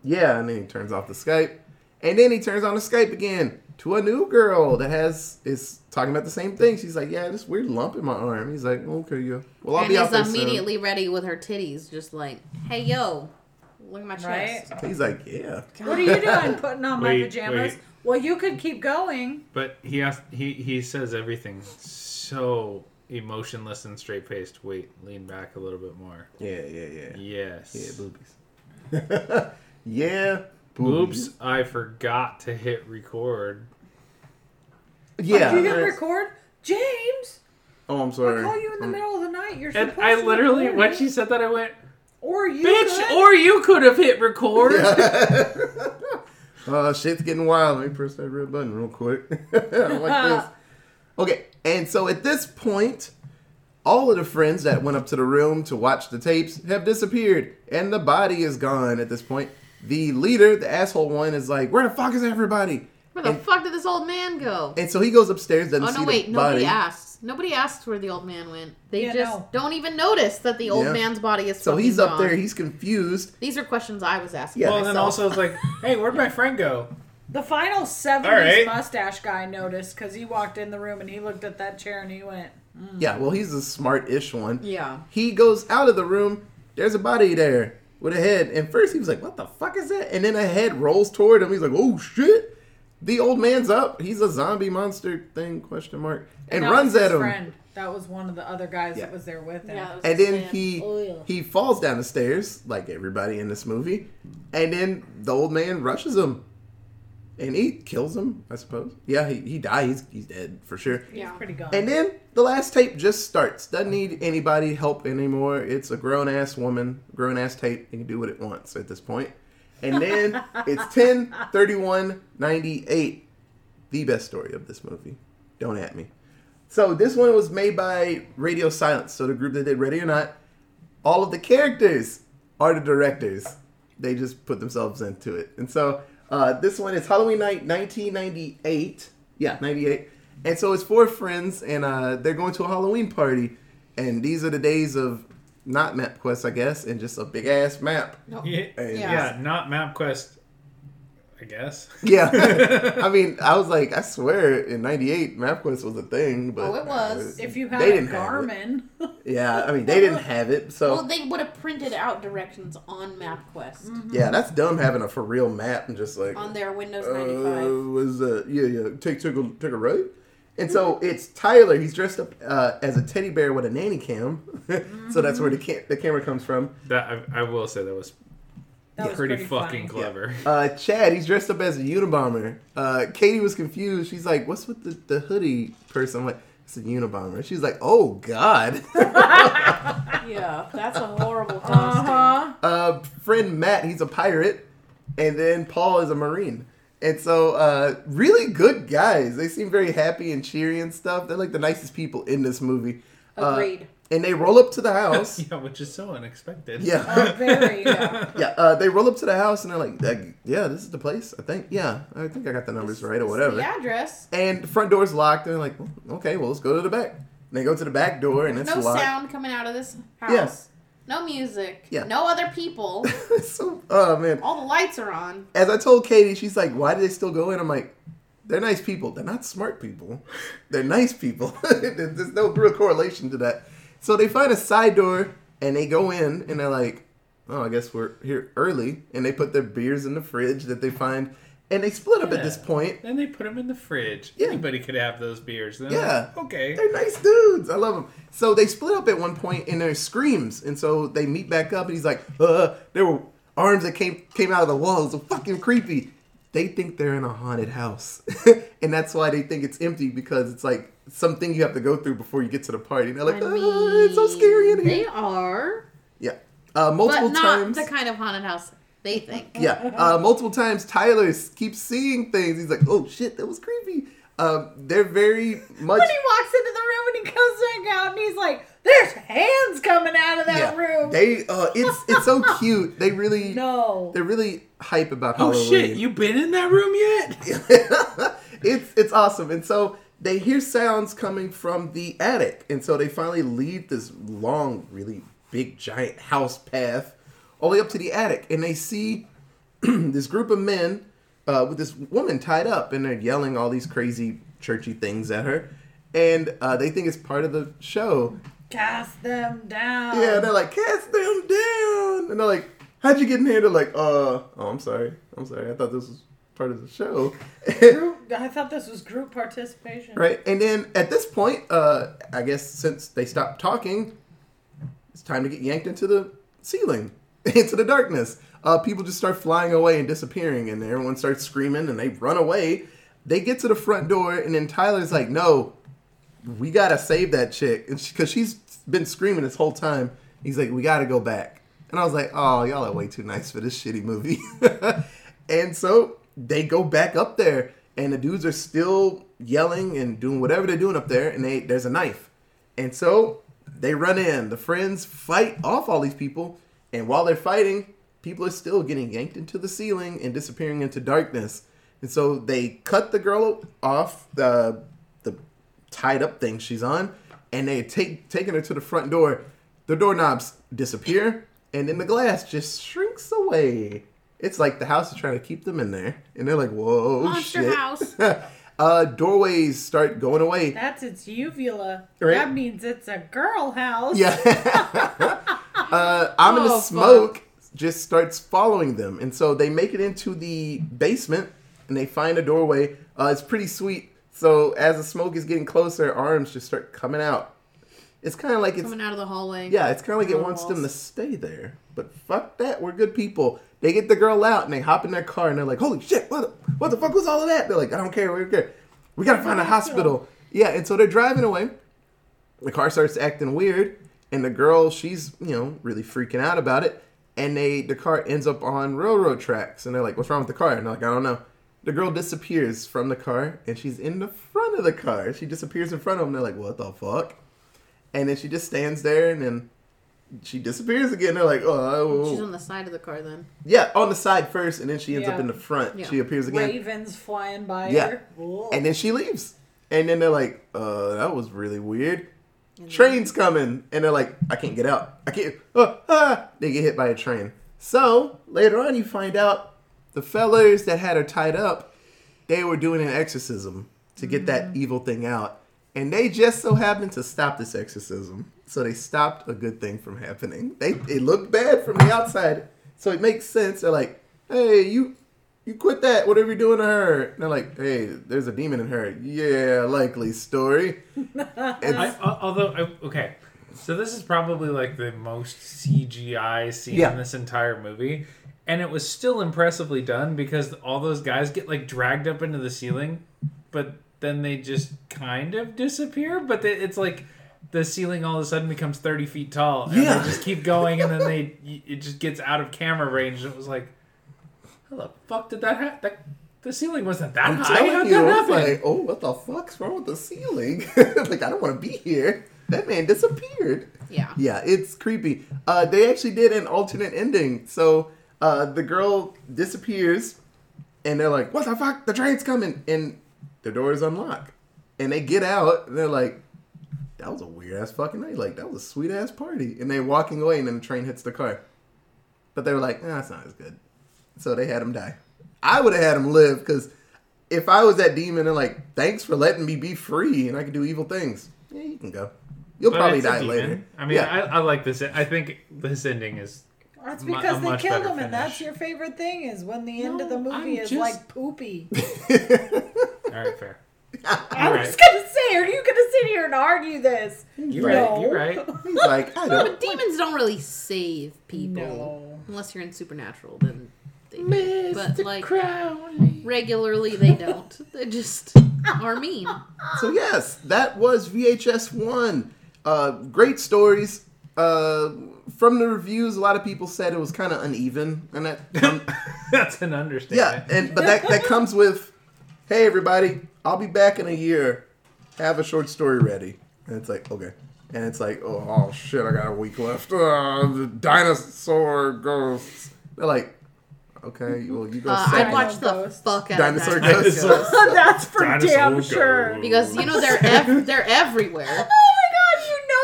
Yeah. And then he turns off the Skype. And then he turns on the Skype again to a new girl that has is talking about the same thing. She's like, yeah, this weird lump in my arm. He's like, okay, yeah. Well, I'll and be out there soon. And he's immediately ready with her titties, just like, hey, yo, look at my chest. Right? He's like, yeah. What are you doing putting on wait, my pajamas? Wait. Well, you could keep going. But he asked, he, he says everything so emotionless and straight-paced. Wait, lean back a little bit more. Yeah, yeah, yeah. Yes. Yeah, boobies. Yeah. Oops, I forgot to hit record. Yeah. Oh, did you hit record? James! Oh, I'm sorry. I call you in the I'm... middle of the night. You're supposed and I to literally, when she said that, I went, or you bitch, could. Or you could have hit record. Yeah. uh, shit's getting wild. Let me press that red button real quick. I like this. Okay, and so at this point, all of the friends that went up to the room to watch the tapes have disappeared, and the body is gone at this point. The leader, the asshole one, is like, where the fuck is everybody? Where the and, fuck did this old man go? And so he goes upstairs, doesn't see the body. Oh, no, wait. Nobody asks. Nobody asks where the old man went. They yeah, just no. don't even notice that the old yeah. man's body is so fucking he's up gone. There. He's confused. These are questions I was asking yeah, well, myself. Then also it's like, hey, where'd my friend go? The final seventies right. mustache guy noticed because he walked in the room and he looked at that chair and he went, mm. Yeah, well, he's the smart-ish one. Yeah. He goes out of the room. There's a body there. With a head. And first he was like, what the fuck is that? And then a head rolls toward him. He's like, oh, shit. The old man's up. He's a zombie monster thing, question mark. And, and runs at him. Friend. That was one of the other guys yeah. that was there with him. Yeah, and then man. he oh, yeah. he falls down the stairs, like everybody in this movie. And then the old man rushes him. And he kills him, I suppose. Yeah, he, he dies. He's, he's dead for sure. Yeah, he's pretty gone. And then the last tape just starts. Doesn't need anybody help anymore. It's a grown-ass woman, grown-ass tape. It can do what it wants at this point. And then it's ten thirty-one ninety-eight. The best story of this movie. Don't at me. So this one was made by Radio Silence. So the group that did Ready or Not, all of the characters are the directors. They just put themselves into it. And so... Uh, this one is Halloween night, nineteen ninety-eight. Yeah, ninety-eight. And so it's four friends, and uh, they're going to a Halloween party. And these are the days of not MapQuest, I guess, and just a big-ass map. Nope. Yeah, yeah, not MapQuest, I guess. Yeah. I mean, I was like, I swear, in ninety-eight, MapQuest was a thing. But, oh, it was. Uh, if you had a Garmin. Yeah, I mean, they didn't have it. So well, they would have printed out directions on MapQuest. Mm-hmm. Yeah, that's dumb having a for real map and just like... On their Windows ninety-five. Uh, was uh, yeah, yeah, take, take, a, take a right. And so it's Tyler. He's dressed up uh, as a teddy bear with a nanny cam. Mm-hmm. So that's where the, cam- the camera comes from. That I, I will say that was... That yeah. pretty, pretty fucking funny. Clever. Yeah. Uh, Chad, he's dressed up as a Unabomber. Uh, Katie was confused. She's like, what's with the, the hoodie person? I'm like, it's a Unabomber. She's like, oh, God. Yeah, that's a horrible costume. Uh-huh. Uh, friend Matt, he's a pirate. And then Paul is a Marine. And so, uh, really good guys. They seem very happy and cheery and stuff. They're like the nicest people in this movie. Agreed. Uh, And they roll up to the house. Yeah, which is so unexpected. Yeah. Uh, very, yeah. Yeah, uh, they roll up to the house and they're like, yeah, this is the place, I think. Yeah, I think I got the numbers this, right or whatever. The address. And the front door's locked. They're like, well, okay, well, let's go to the back. And they go to the back door and it's no locked. No sound coming out of this house. Yes. Yeah. No music. Yeah. No other people. So, oh, man. All the lights are on. As I told Katie, she's like, why do they still go in? I'm like, they're nice people. They're not smart people. They're nice people. There's no real correlation to that. So they find a side door, and they go in, and they're like, oh, I guess we're here early. And they put their beers in the fridge that they find. And they split up yeah. at this point. Then they put them in the fridge. Yeah. Anybody could have those beers. They're yeah. Like, okay. They're nice dudes. I love them. So they split up at one point and there's screams. And so they meet back up and he's like, uh, there were arms that came came out of the walls. So fucking creepy. They think they're in a haunted house. And that's why they think it's empty, because it's like something you have to go through before you get to the party. And they're like, I mean, uh, it's so scary in here. They are. Yeah. Uh, multiple but not times. The kind of haunted house. They think. Yeah. Uh, multiple times, Tyler keeps seeing things. He's like, oh, shit, that was creepy. Uh, they're very much... When he walks into the room and he comes back out and he's like, there's hands coming out of that yeah. room. They, uh, it's it's so cute. They really... No. They're really hype about Halloween. Oh, shit, you been in that room yet? it's It's awesome. And so they hear sounds coming from the attic. And so they finally leave this long, really big, giant house path all the way up to the attic, and they see this group of men uh, with this woman tied up, and they're yelling all these crazy churchy things at her, and uh, they think it's part of the show. Cast them down. Yeah, they're like, cast them down. And they're like, how'd you get in here? They're like, uh, oh, I'm sorry. I'm sorry. I thought this was part of the show. Group, I thought this was group participation. Right, and then at this point, uh, I guess since they stopped talking, it's time to get yanked into the ceiling. Into the darkness. Uh, people just start flying away and disappearing, and everyone starts screaming, and they run away. They get to the front door, and then Tyler's like, no, we gotta save that chick, because she, she's been screaming this whole time. He's like, we gotta go back. And I was like, oh, y'all are way too nice for this shitty movie. And so they go back up there, and the dudes are still yelling and doing whatever they're doing up there, and they, there's a knife. And so they run in. The friends fight off all these people. And while they're fighting, people are still getting yanked into the ceiling and disappearing into darkness. And so they cut the girl off the the tied up thing she's on, and they take taking her to the front door. The doorknobs disappear, and then the glass just shrinks away. It's like the house is trying to keep them in there, and they're like, "Whoa, monster shit. House!" uh, doorways start going away. That's its uvula. Right? That means it's a girl house. Yeah. Uh, ominous oh, smoke just starts following them, and so they make it into the basement, and they find a doorway. Uh, it's pretty sweet. So as the smoke is getting closer, arms just start coming out. It's kind of like coming it's coming out of the hallway. Yeah, it's kind of like it wants walls. them to stay there. But fuck that, we're good people. They get the girl out, and they hop in their car, and they're like, "Holy shit! What the, what the fuck was all of that?" They're like, "I don't care. We don't care. We gotta find a hospital." Yeah, and so they're driving away. The car starts acting weird. And the girl, she's, you know, really freaking out about it. And they the car ends up on railroad tracks. And they're like, what's wrong with the car? And they're like, I don't know. The girl disappears from the car. And she's in the front of the car. She disappears in front of them. They're like, what the fuck? And then she just stands there. And then she disappears again. They're like, oh. She's on the side of the car then. Yeah, on the side first. And then she ends yeah. up in the front. Yeah. She appears again. Ravens flying by yeah. her. Whoa. And then she leaves. And then they're like, uh, that was really weird. And train's coming, and they're like, I can't get out. I can't. Oh, ah. They get hit by a train. So later on, you find out the fellas that had her tied up, they were doing an exorcism to get mm-hmm. that evil thing out, and they just so happened to stop this exorcism. So they stopped a good thing from happening. They it looked bad from the outside, so it makes sense. They're like, hey, you, you quit that. Whatever you're doing to her. And they're like, hey, there's a demon in her. Yeah, likely story. I, although, I, okay, so this is probably like the most C G I scene yeah. in this entire movie. And it was still impressively done because all those guys get like dragged up into the ceiling. But then they just kind of disappear. But they, it's like the ceiling all of a sudden becomes thirty feet tall. And yeah. they just keep going. And then they it just gets out of camera range. It was like... How the fuck did that happen? That, the ceiling wasn't that I'm high. How did that happen? Like, oh, what the fuck's wrong with the ceiling? Like, I don't want to be here. That man disappeared. Yeah. Yeah, it's creepy. Uh, they actually did an alternate ending. So uh, the girl disappears, and they're like, what the fuck? The train's coming. And the door is unlocked. And they get out, and they're like, that was a weird ass fucking night. Like, that was a sweet ass party. And they're walking away, and then the train hits the car. But they were like, eh, that's not as good. So they had him die. I would have had him live, because if I was that demon and like, thanks for letting me be free and I can do evil things. Yeah, you can go. You'll but probably die later. I mean, yeah. I, I like this. I think this ending is. It's because mu- they killed him, finish. And that's your favorite thing is when the no, end of the movie I'm is just... like poopy. All right, fair. I was right. gonna say, are you gonna sit here and argue this? You're no. right. You're right. Like, I don't. But demons don't really save people no. unless you're in supernatural. Then they do. But like Crowley. Regularly, they don't. They just are mean. So yes, that was V H S one. Uh, great stories. Uh, from the reviews, a lot of people said it was kind of uneven, and that um, that's an understatement. Yeah, and but that that comes with, hey everybody, I'll be back in a year. Have a short story ready, and it's like okay, and it's like oh, oh shit, I got a week left. Oh, the dinosaur ghosts. They're like, okay, well you go. Uh, I'd watch the fuck out of dinosaur ghosts. Ghosts. That's for dinosaur damn ghosts. Sure because you know they're ev- they're everywhere.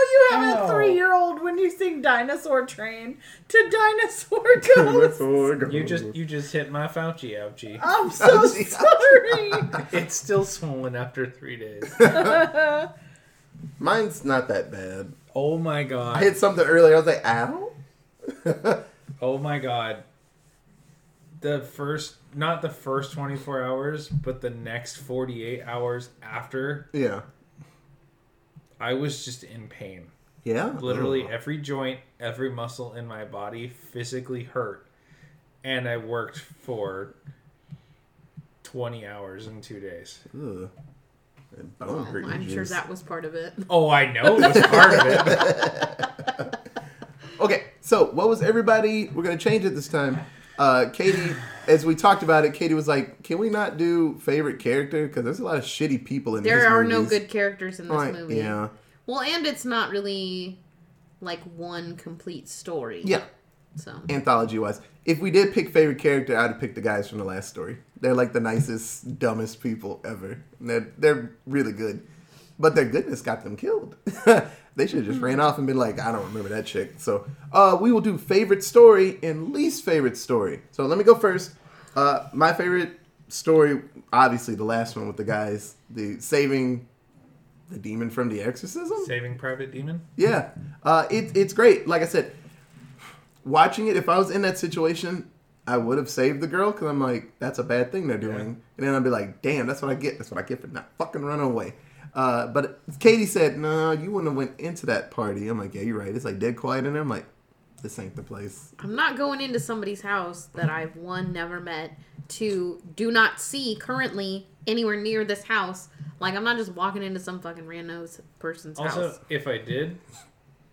You have oh. a three-year-old when you sing Dinosaur Train to Dinosaur Ghosts. You just you just hit my Fauci ouchie. I'm so Fauci, sorry. Ouchie. It's still swollen after three days. Mine's not that bad. Oh my god. I hit something earlier. I was like, ow? Oh my god. The first, not the first twenty-four hours, but the next forty-eight hours after. Yeah. I was just in pain. Yeah. Literally every joint, every muscle in my body physically hurt. And I worked for twenty hours in two days. Ugh. Well, I'm sure that was part of it. Oh, I know it was part of it. Okay, so what was everybody... We're going to change it this time. Uh, Katie, as we talked about it, Katie was like, can we not do favorite character? Because there's a lot of shitty people in this movie. There are no good characters in this like, movie. Yeah. Well, and it's not really like one complete story. Yeah. So anthology-wise. If we did pick favorite character, I would pick the guys from the last story. They're like the nicest, dumbest people ever. They're, they're really good. But their goodness got them killed. They should have just ran off and been like, I don't remember that chick. So uh, we will do favorite story and least favorite story. So let me go first. Uh, my favorite story, obviously the last one with the guys, the saving the demon from the exorcism. Saving Private Demon? Yeah. Uh, it, it's great. Like I said, watching it, if I was in that situation, I would have saved the girl because I'm like, that's a bad thing they're doing. Yeah. And then I'd be like, damn, that's what I get. That's what I get for not fucking running away. Uh, but Katie said, no, you wouldn't have went into that party. I'm like, yeah, you're right. It's like dead quiet in there. I'm like, this ain't the place. I'm not going into somebody's house that I've, one, never met, two, do not see currently anywhere near this house. Like, I'm not just walking into some fucking random person's also, house. Also, if I did,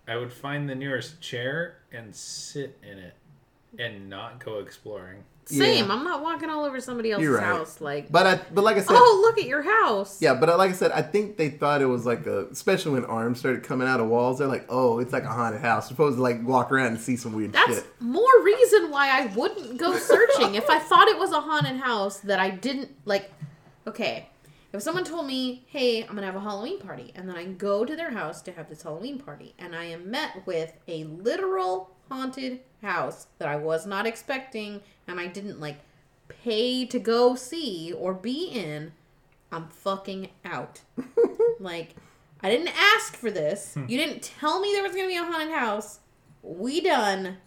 I would find the nearest chair and sit in it and not go exploring. Same. Yeah. I'm not walking all over somebody else's right. house, like. But I, but like I said, oh look at your house. Yeah, but I, like I said, I think they thought it was like a, especially when arms started coming out of walls. They're like, oh, it's like a haunted house. You're supposed to like walk around and see some weird That's shit. That's more reason why I wouldn't go searching if I thought it was a haunted house that I didn't like. Okay, if someone told me, hey, I'm gonna have a Halloween party, and then I go to their house to have this Halloween party, and I am met with a literal haunted house that I was not expecting and I didn't like pay to go see or be in, I'm fucking out. Like, I didn't ask for this. You didn't tell me there was gonna be a haunted house. We done.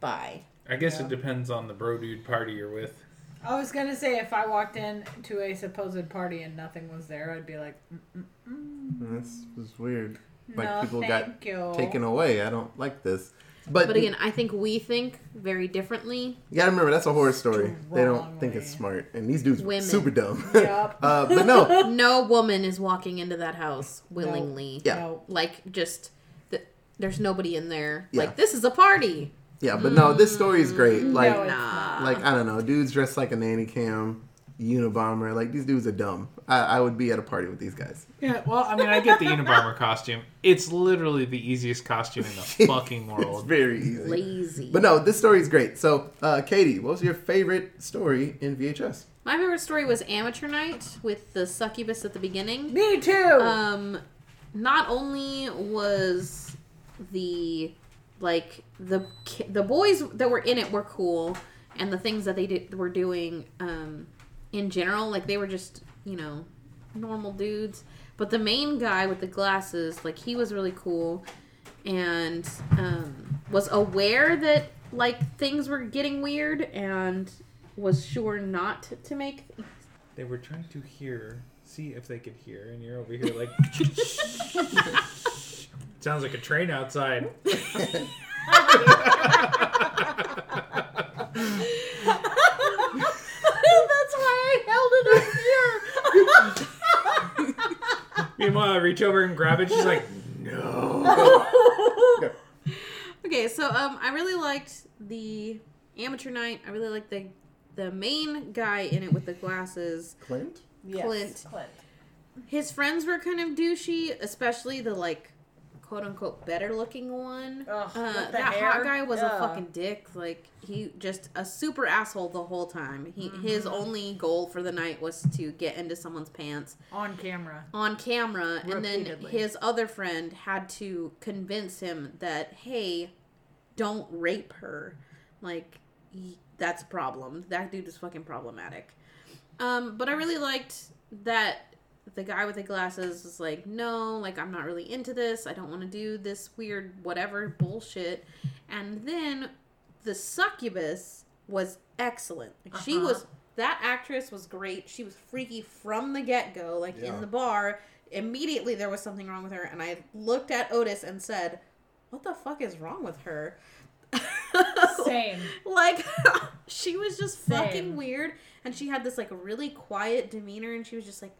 Bye. I guess yeah. It depends on the bro dude party you're with. I was gonna say, if I walked in to a supposed party and nothing was there, I'd be like, mm-mm-mm. This was weird. Like, no, people got you. Taken away. I don't like this. But, but again, I think we think very differently. You gotta remember, that's a horror story. They don't think it's smart. And these dudes are super dumb. Yep. uh, but no. No woman is walking into that house willingly. No. Yeah. Like, just, the, there's nobody in there. Yeah. Like, this is a party. Yeah, but mm. no, this story is great. Like, no, nah. like, I don't know, dudes dressed like a nanny cam, Unabomber. Like, these dudes are dumb. I, I would be at a party with these guys. Yeah, well, I mean, I get the Unabomber costume. It's literally the easiest costume in the fucking world. It's very easy. Lazy. But no, this story is great. So, uh, Katie, what was your favorite story in V H S? My favorite story was Amateur Night with the succubus at the beginning. Me too! Um, not only was the, like, the the boys that were in it were cool, and the things that they did were doing um, in general, like, they were just, you know, normal dudes. But the main guy with the glasses, like, he was really cool and um, was aware that, like, things were getting weird and was sure not to make things. They were trying to hear, see if they could hear, and you're over here like, sounds like a train outside. That's why I held it up here. Meanwhile, I reach over and grab it. She's like, no. Okay, so um, I really liked the amateur night. I really liked the the main guy in it with the glasses. Clint? Yes. Clint. Clint. His friends were kind of douchey, especially the, like, quote-unquote better-looking one. Ugh, uh, that hair. Hot guy was yeah. a fucking dick. Like, he just a super asshole the whole time. He mm-hmm. His only goal for the night was to get into someone's pants. On camera. On camera. And then his other friend had to convince him that, hey, don't rape her. Like, he, that's a problem. That dude is fucking problematic. Um, but I really liked that... The guy with the glasses was like, no, like, I'm not really into this. I don't want to do this weird whatever bullshit. And then the succubus was excellent. Like, uh-huh. She was, that actress was great. She was freaky from the get-go, like, yeah. in the bar. Immediately there was something wrong with her. And I looked at Otis and said, what the fuck is wrong with her? Same. Like, she was just Same. fucking weird. And she had this, like, really quiet demeanor. And she was just like...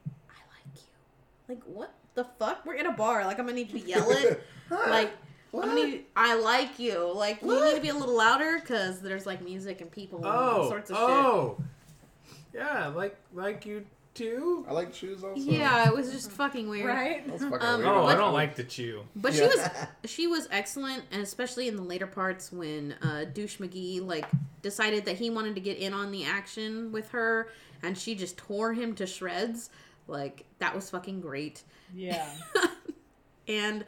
Like, what the fuck? We're in a bar. Like, I'm going to need you to yell it. Like, what? I'm gonna need, I like you. Like, what? You need to be a little louder because there's, like, music and people and oh, all sorts of oh. shit. Oh. Yeah, like like you too. I like chews also. Yeah, it was just fucking weird. Right? That's fucking um, weird. Oh, but, I don't like to chew. But yeah. she was she was excellent, and especially in the later parts when uh, Douche McGee, like, decided that he wanted to get in on the action with her, and she just tore him to shreds. Like, that was fucking great. Yeah. And,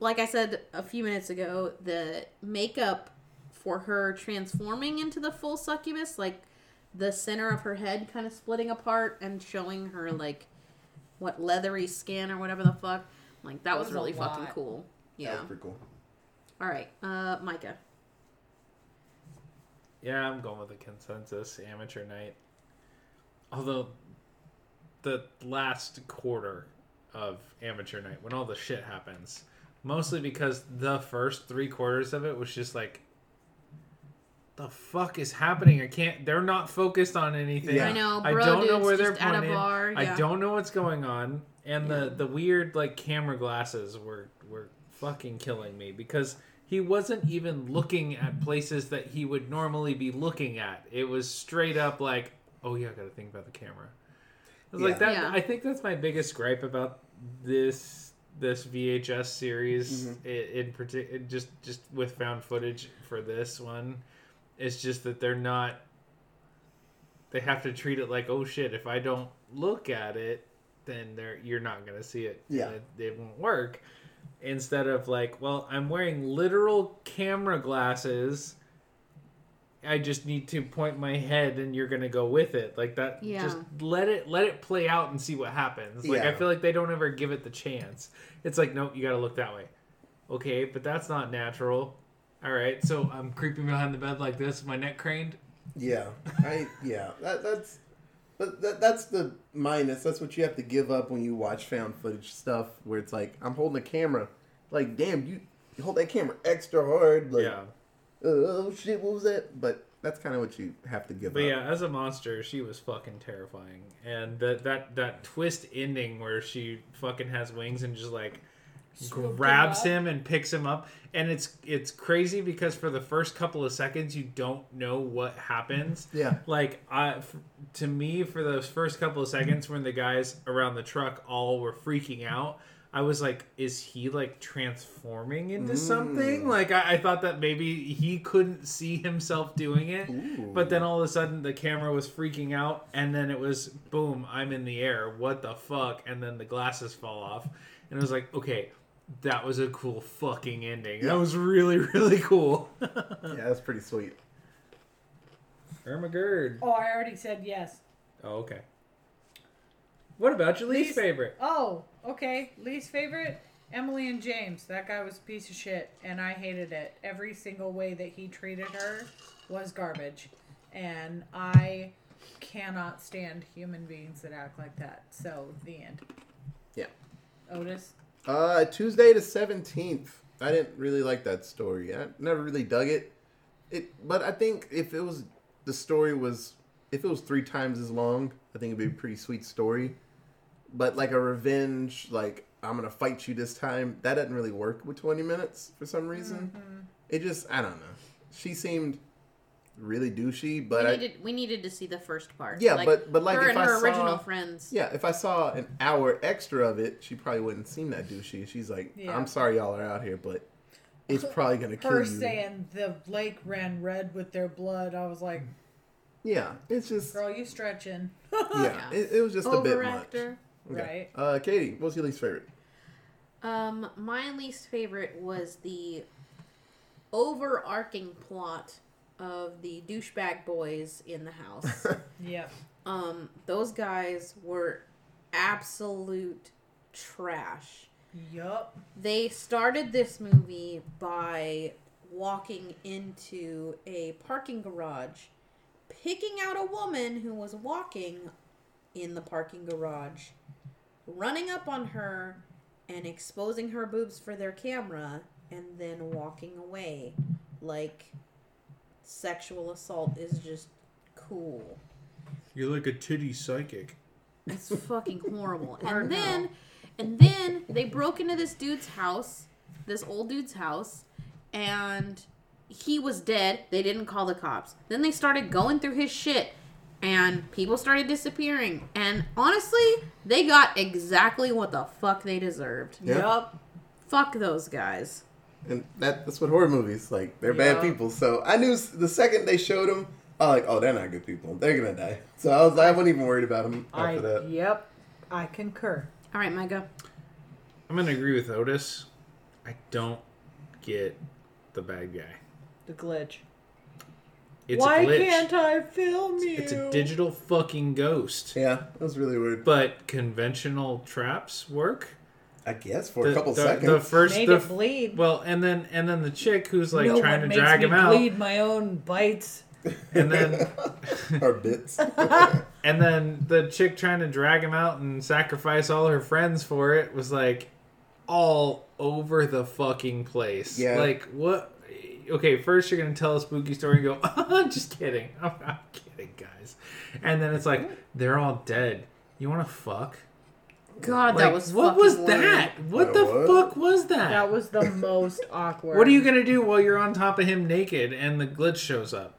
like I said a few minutes ago, the makeup for her transforming into the full succubus, like, the center of her head kind of splitting apart and showing her, like, what, leathery skin or whatever the fuck. Like, that, that was, was really fucking cool. Yeah. That was pretty cool. All right. Uh, Micah. Yeah, I'm going with the consensus. Amateur night. Although... The last quarter of Amateur Night, when all the shit happens, mostly because the first three quarters of it was just like, the fuck is happening? I can't. They're not focused on anything. Yeah. I know. Bro, I don't know where they're pointing. Yeah. I don't know what's going on. And yeah. the the weird like camera glasses were were fucking killing me because he wasn't even looking at places that he would normally be looking at. It was straight up like, oh yeah, I got to think about the camera. I was yeah. like that. Yeah. I think that's my biggest gripe about this this V H S series mm-hmm. in, in particular. Just just with found footage for this one, it's just that they're not. They have to treat it like, oh shit! If I don't look at it, then they're you're not gonna see it. Yeah, it, it won't work. Instead of like, well, I'm wearing literal camera glasses. I just need to point my head and you're going to go with it. Like that, yeah. just let it let it play out and see what happens. Like yeah. I feel like they don't ever give it the chance. It's like, nope, you got to look that way. Okay, but that's not natural. All right, so I'm creeping behind the bed like this, my neck craned. Yeah, I yeah, that, that's but that, that's the minus. That's what you have to give up when you watch found footage stuff where it's like, I'm holding a camera. Like, damn, you, you hold that camera extra hard. Like, yeah. Oh shit, what was that? But that's kind of what you have to give but up. But yeah, as a monster, she was fucking terrifying. And the, that that twist ending where she fucking has wings and just like Swooped grabs him, him and picks him up. And it's it's crazy because for the first couple of seconds, you don't know what happens. Yeah. Like, I, f- to me, for those first couple of seconds when the guys around the truck all were freaking out, I was like, is he, like, transforming into mm. something? Like, I, I thought that maybe he couldn't see himself doing it. Ooh. But then all of a sudden the camera was freaking out. And then it was, boom, I'm in the air. What the fuck? And then the glasses fall off. And I was like, okay, that was a cool fucking ending. Yeah. That was really, really cool. Yeah, that's pretty sweet. Irma Gerd. Oh, I already said yes. Oh, okay. What about your least, least favorite? Oh, okay. Least favorite? Emily and James. That guy was a piece of shit, and I hated it. Every single way that he treated her was garbage. And I cannot stand human beings that act like that. So, the end. Yeah. Otis? Uh, Tuesday the seventeenth. I didn't really like that story. I never really dug it. It, but I think if it was... The story was... If it was three times as long, I think it'd be a pretty sweet story. But like a revenge, like, I'm going to fight you this time, that doesn't really work with twenty minutes for some reason. Mm-hmm. It just... I don't know. She seemed... really douchey, but we needed, I, we needed to see the first part. Yeah, like, but but like her if and her I saw, original friends. Yeah, if I saw an hour extra of it, she probably wouldn't seem that douchey. She's like, yeah. I'm sorry, y'all are out here, but it's probably gonna kill her you. Her saying the lake ran red with their blood. I was like, yeah, it's just girl, you stretching. Yeah, it, it was just a bit much. Okay. Right. Uh, Katie, what was your least favorite? Um, my least favorite was the overarching plot of the douchebag boys in the house. Yep. Um, those guys were absolute trash. Yup. They started this movie by walking into a parking garage, picking out a woman who was walking in the parking garage, running up on her and exposing her boobs for their camera, and then walking away like... sexual assault is just cool. You're like a titty psychic. It's fucking horrible. And then, and then they broke into this dude's house, this old dude's house, and he was dead. They didn't call the cops. Then they started going through his shit, and people started disappearing. And honestly, they got exactly what the fuck they deserved. Yep. yep. Fuck those guys. And that, that's what horror movies, like, they're yeah. bad people. So I knew the second they showed them, I was like, oh, they're not good people. They're going to die. So I was like, I wasn't even worried about them after I, that. Yep. I concur. All right, Micah. I'm going to agree with Otis. I don't get the bad guy. The glitch. It's Why a glitch. can't I film you? It's a digital fucking ghost. Yeah, that was really weird. But conventional traps work. I guess for the, a couple the, seconds. The first, Made the, it bleed. Well, and then and then the chick who's like no trying to drag him out. Bleed my own bites. And then or bits. And then the chick trying to drag him out and sacrifice all her friends for it was like all over the fucking place. Yeah. Like what? Okay, first you're gonna tell a spooky story and go, oh, just kidding. I'm, I'm kidding, guys. And then it's like they're all dead. You want to fuck? God, like, that was what was weird. that? What the what? fuck was that? That was the most awkward. What are you gonna do while you're on top of him naked and the glitch shows up?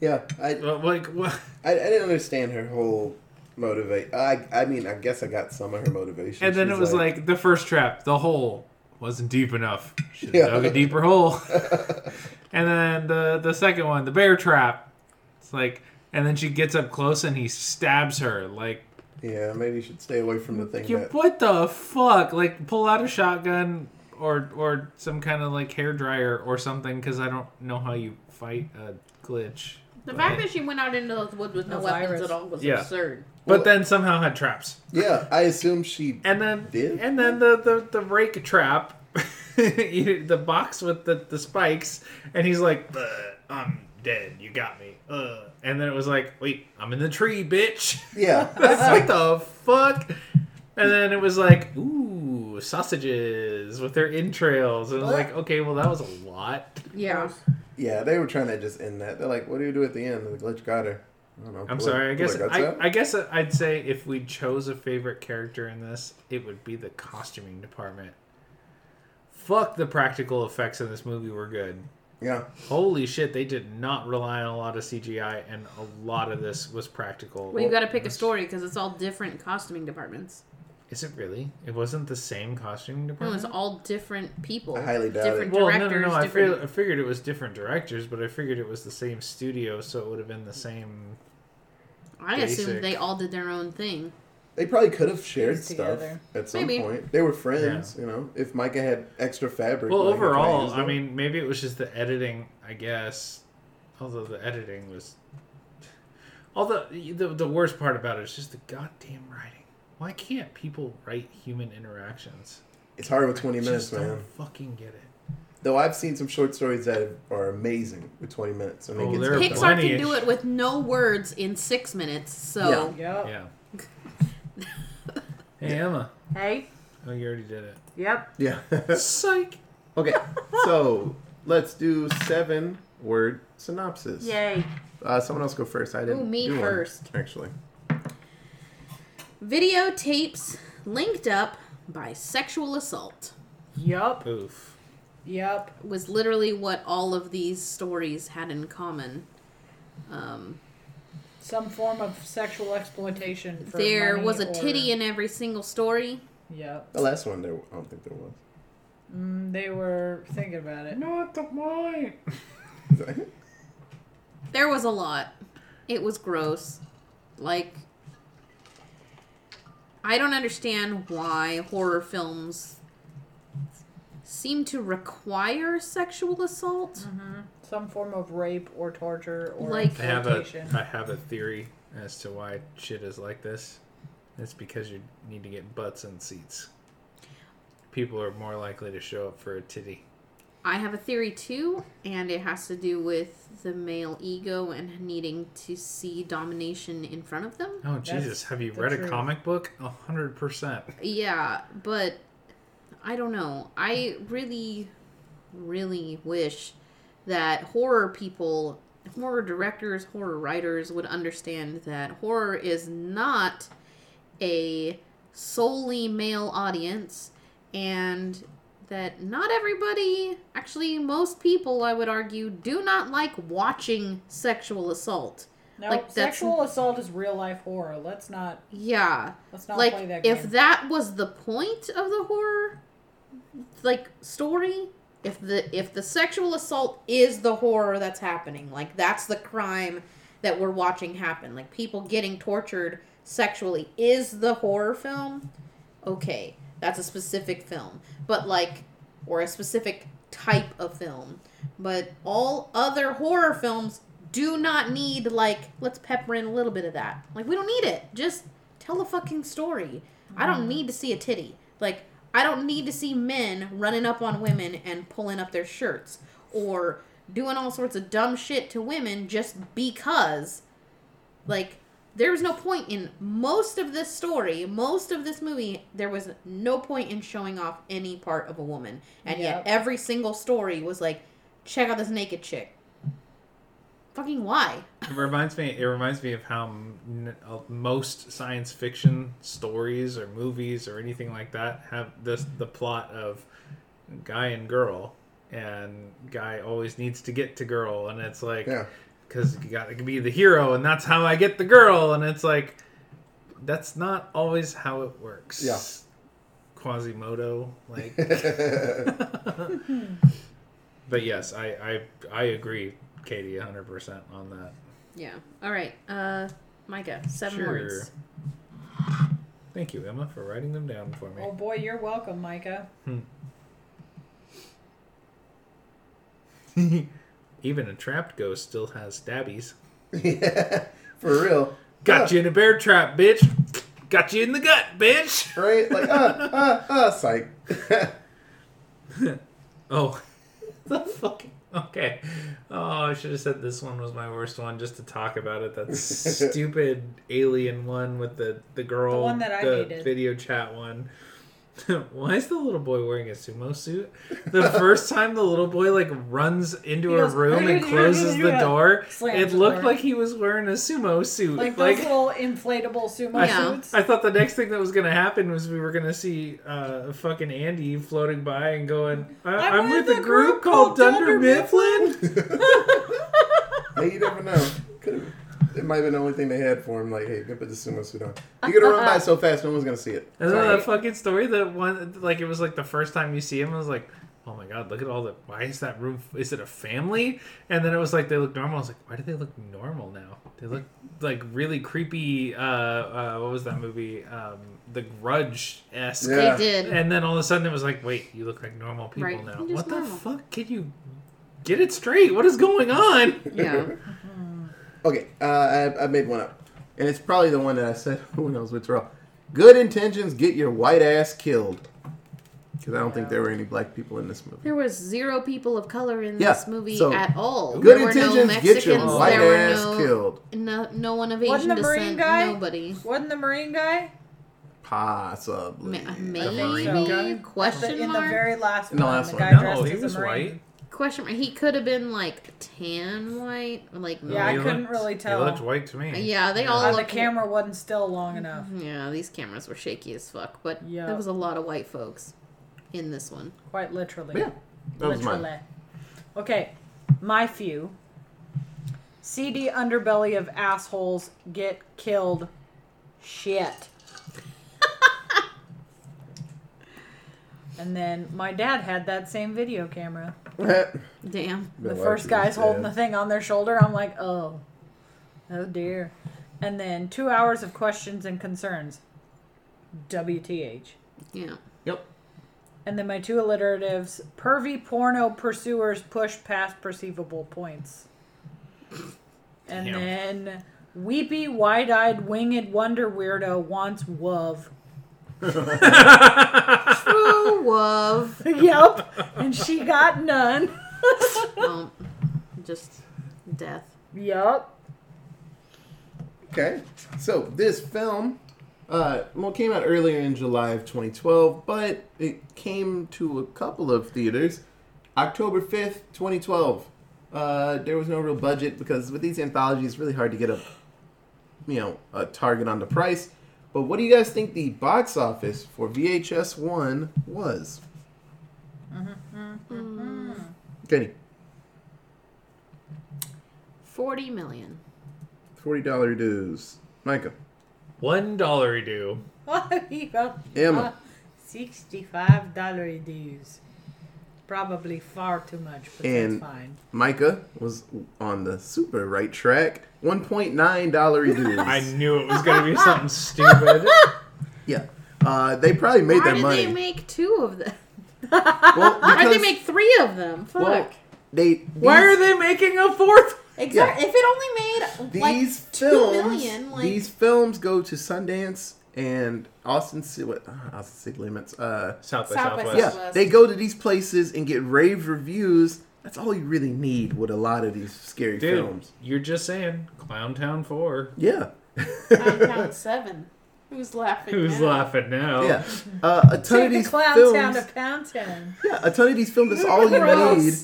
Yeah, I uh, like what? I, I didn't understand her whole motivate. I I mean, I guess I got some of her motivation. And then She's it was like, like the first trap, the hole wasn't deep enough. Should have yeah. dug a deeper hole. And then the the second one, the bear trap. It's like, and then she gets up close and he stabs her like. Yeah, maybe you should stay away from the thing. You, that... What the fuck? Like, pull out a shotgun or or some kind of like hair dryer or something, because I don't know how you fight a glitch. The but... fact that she went out into the woods with no weapons virus. at all was yeah. absurd. But well, then somehow had traps. Yeah, I assume she and then did. And then the the, the rake trap, the box with the, the spikes, and he's like, I'm dead. You got me. Ugh. And then it was like, wait, I'm in the tree, bitch. Yeah. That's like, what the fuck? And then it was like, ooh, sausages with their entrails. And I was like, okay, well, that was a lot. Yeah. Yeah, they were trying to just end that. They're like, what do you do at the end? And the glitch got her. I don't know. I'm sorry. I guess, I, I guess I'd say if we chose a favorite character in this, it would be the costuming department. Fuck, the practical effects in this movie were good. Yeah. Holy shit, they did not rely on a lot of C G I, and a lot of this was practical. Well, you got to pick a story because it's all different costuming departments. Is it really? It wasn't the same costuming department? No, it's all different people. I highly doubt different it. Different directors. Well, no, no, no. Different... I, figured, I figured it was different directors, but I figured it was the same studio, so it would have been the same I basic... assumed they all did their own thing. They probably could have shared stuff at some maybe. point. They were friends, yeah. you know. If Micah had extra fabric. Well, like, overall, I mean, maybe it was just the editing, I guess. Although the editing was... Although the, the worst part about it is just the goddamn writing. Why can't people write human interactions? It's hard with twenty I minutes, just man. Don't fucking get it. Though I've seen some short stories that are amazing with twenty minutes. I mean, oh, Pixar can do it with no words in six minutes, so... Yeah. yeah. yeah. Hey, Emma. Hey. Oh, you already did it. Yep. Yeah. Psych. Okay, so let's do seven word synopsis. Yay. Uh, someone else go first. I didn't. Ooh, me do first. One, actually. Videotapes linked up by sexual assault. Yup. Oof. Yup. Was literally what all of these stories had in common. Um... Some form of sexual exploitation. For there was a or... titty in every single story. Yep. The last one, there I don't think there was. Mm, they were thinking about it. Not the mine. There was a lot. It was gross. Like, I don't understand why horror films seem to require sexual assault. Mm-hmm. Some form of rape or torture or like, I have a I have a theory as to why shit is like this. It's because you need to get butts in seats. People are more likely to show up for a titty. I have a theory too, and it has to do with the male ego and needing to see domination in front of them. Oh, Jesus. That's have you read truth. a comic book? A hundred percent. Yeah, but I don't know. I really, really wish that horror people, horror directors, horror writers would understand that horror is not a solely male audience, and that not everybody, actually most people, I would argue, do not like watching sexual assault. No, like, sexual that's, assault is real life horror. Let's not... Yeah. Let's not like, play that game. If that was the point of the horror, like, story... If the if the sexual assault is the horror that's happening, like, that's the crime that we're watching happen, like, people getting tortured sexually is the horror film, okay, that's a specific film, but, like, or a specific type of film. But all other horror films do not need, like, let's pepper in a little bit of that. Like, we don't need it. Just tell a fucking story. Mm. I don't need to see a titty. Like, I don't need to see men running up on women and pulling up their shirts or doing all sorts of dumb shit to women just because, like, there was no point in most of this story, most of this movie, there was no point in showing off any part of a woman. And yep. yet every single story was like, check out this naked chick. Fucking why? It reminds me. It reminds me of how n- most science fiction stories or movies or anything like that have this the plot of guy and girl, and guy always needs to get to girl, and it's like because yeah. you got to be the hero, and that's how I get the girl, and it's like that's not always how it works. Yeah, Quasimodo, like. But yes, I I, I agree. Katie, one hundred percent on that. Yeah. All right. Uh, Micah, seven sure. words. Thank you, Emma, for writing them down for me. Oh, boy, you're welcome, Micah. Hmm. Even a trapped ghost still has stabbies. Yeah, for real. Got uh. you in a bear trap, bitch. Got you in the gut, bitch. Right? Like, uh, uh, uh, psych. Oh. The fucking... Okay. Oh, I should have said this one was my worst one just to talk about it. That stupid alien one with the, the girl. The one that I the hated. Video chat one. Why is the little boy wearing a sumo suit? The first time the little boy, like, runs into he a goes, room and closes the door, it looked door. like he was wearing a sumo suit. Like, like those little inflatable sumo I, suits. I thought the next thing that was going to happen was we were going to see uh, fucking Andy floating by and going, I- I'm, I'm with a group, group called Dunder Mifflin. Mifflin. Hey, you never know. Could've. It might have been the only thing they had for him. Like, hey, go put the sumo suit on. You're going to run by so fast, no one's going to see it. Isn't that a fucking story that one, like, it was like the first time you see him, I was like, oh my God, look at all the, why is that room, is it a family? And then it was like, they look normal. I was like, why do they look normal now? They look like really creepy, uh, uh what was that movie? Um, The Grudge-esque. Yeah. They did. And then all of a sudden it was like, wait, you look like normal people right. now. What normal. the fuck? Can you get it straight? What is going on? Yeah. Okay, uh, I, I made one up. And it's probably the one that I said, who knows what's wrong. Good intentions get your white ass killed. Because I don't yeah. think there were any black people in this movie. There was zero people of color in yeah. this movie so, at all. Good there intentions were no Mexicans, get your white there ass no, killed. No, no one of Asian descent, nobody. Wasn't the Marine guy? Possibly. Ma- maybe? Guy? Question the, mark? In the very last no, one. Last the guy one. No, he was white. Question mark. He could have been like tan white, like yeah. I looked, couldn't really tell. He looked white to me. Yeah, they yeah. all. Uh, looked, the camera wasn't still long enough. Yeah, these cameras were shaky as fuck. But yep. there was a lot of white folks in this one. Quite literally. Yeah, that literally. was mine. Okay, my few. C D underbelly of assholes get killed. Shit. And then my dad had that same video camera. Damn. The first guy's holding the thing on their shoulder. I'm like, oh. Oh, dear. And then two hours of questions and concerns. W T H. Yeah. Yep. And then my two alliteratives. Pervy porno pursuers push past perceivable points. And yeah. then weepy, wide-eyed, winged wonder weirdo wants wuv. True love. Yep. And she got none. um, just death. Yep. Okay. So this film uh, well, came out earlier in July of twenty twelve, but it came to a couple of theaters October fifth, twenty twelve. Uh, there was no real budget because with these anthologies, it's really hard to get a you know a target on the price. But what do you guys think the box office for V H S one was? Mm-hmm. Mm-hmm. Katie. forty million dollars. forty dollars dues. Micah. one dollar due. Emma. sixty-five dollars dues. Probably far too much, but and that's fine. Micah was on the super right track. one dollar and ninety cents dues. I knew it was going to be something stupid. Yeah. Uh, they probably made Why their money. Why did they make two of them? Well, why did they make three of them? Fuck. Well, they, these, Why are they making a fourth? Exactly. Yeah. If it only made these like films, two million dollars. Like... These films go to Sundance and Austin City what, Austin City Limits. Uh, South by Southwest. Southwest. Yeah, Southwest. They go to these places and get rave reviews. That's all you really need with a lot of these scary Dude, films. You're just saying, Clowntown four. Yeah. Clowntown seven. Who's laughing Who's now? Who's laughing now? Yeah. Uh, a ton Take of these the Clowntown films. Take to Poundtown. Yeah, a ton of these films, that's all you need.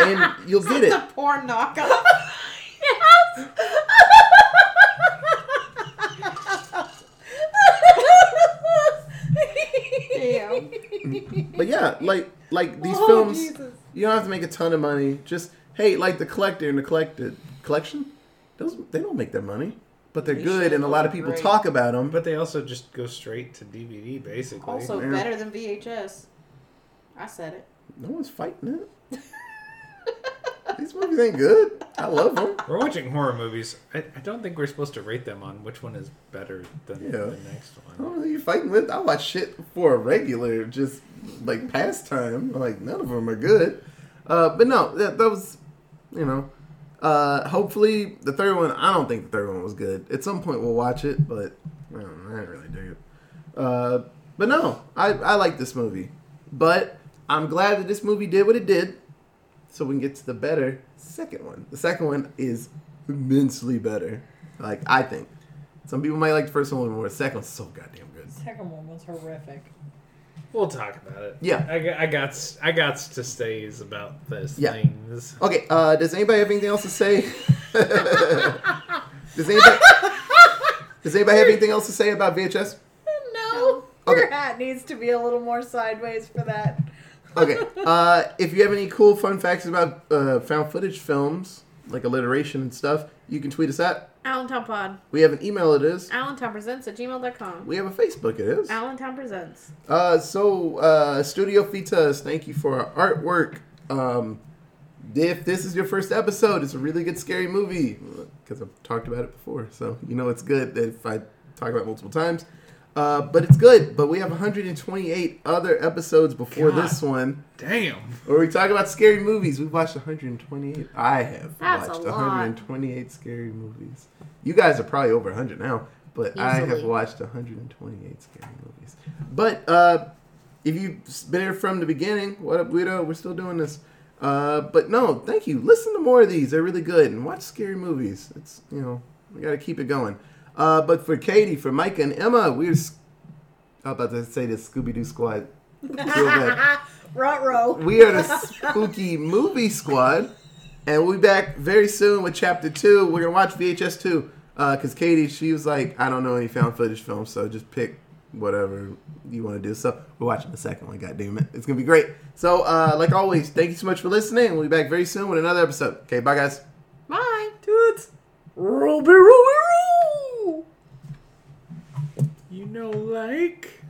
And you'll get it. That's a poor knockoff. Yes! But yeah, like like these oh, films, Jesus. You don't have to make a ton of money. Just hey, like the Collector and the collected collection, those they don't make their money, but they're they good, and a lot of people great. talk about them. But they also just go straight to D V D, basically. Also yeah. better than V H S. I said it. No one's fighting it. These movies ain't good. I love them. We're watching horror movies. I, I don't think we're supposed to rate them on which one is better than yeah. the next one. I don't know who you're fighting with. I watch shit for a regular, just like pastime. Like, none of them are good. Uh, but no, that, that was, you know. Uh, hopefully, the third one, I don't think the third one was good. At some point, we'll watch it, but I don't know, I didn't really dig it. Uh, but no, I, I like this movie. But I'm glad that this movie did what it did. So we can get to the better second one. The second one is immensely better. Like, I think. Some people might like the first one more. The second one's so goddamn good. The second one was horrific. We'll talk about it. Yeah. I, I got I got to say about those yeah. things. Okay, uh, does anybody have anything else to say? does, anybody, does anybody have anything else to say about V H S? No. Okay. Your hat needs to be a little more sideways for that. Okay, uh, if you have any cool fun facts about uh, found footage films, like alliteration and stuff, you can tweet us at Allentown Pod. We have an email, it is allentown presents at gmail dot com. We have a Facebook, it is Allentown Presents. Uh, so, uh, Studio Fitas, thank you for our artwork. Um, if this is your first episode, it's a really good scary movie, because I've talked about it before, so you know it's good if I talk about it multiple times. Uh, but it's good, but we have one hundred twenty-eight other episodes before God, this one. Damn. Where we talk about scary movies. We've watched one hundred twenty-eight. I have That's watched one hundred twenty-eight scary movies. You guys are probably over one hundred now, but Easily. I have watched one hundred twenty-eight scary movies. But uh, if you've been here from the beginning, what up, Guido? We're still doing this. Uh, but no, thank you. Listen to more of these. They're really good. And watch scary movies. It's, you know, we got to keep it going. Uh, but for Katie, for Micah and Emma, we're sc- I'm about to say the Scooby-Doo Squad. Ruh-roh. We are the Spooky Movie Squad, and we'll be back very soon with Chapter Two. We're gonna watch V H S Two because uh, Katie, she was like, I don't know any found footage films, so just pick whatever you want to do. So we're watching the second one. God damn it, it's gonna be great. So uh, like always, thank you so much for listening. We'll be back very soon with another episode. Okay, bye guys. Bye, dudes. Ruby, Ruby, Ruby. You know, like...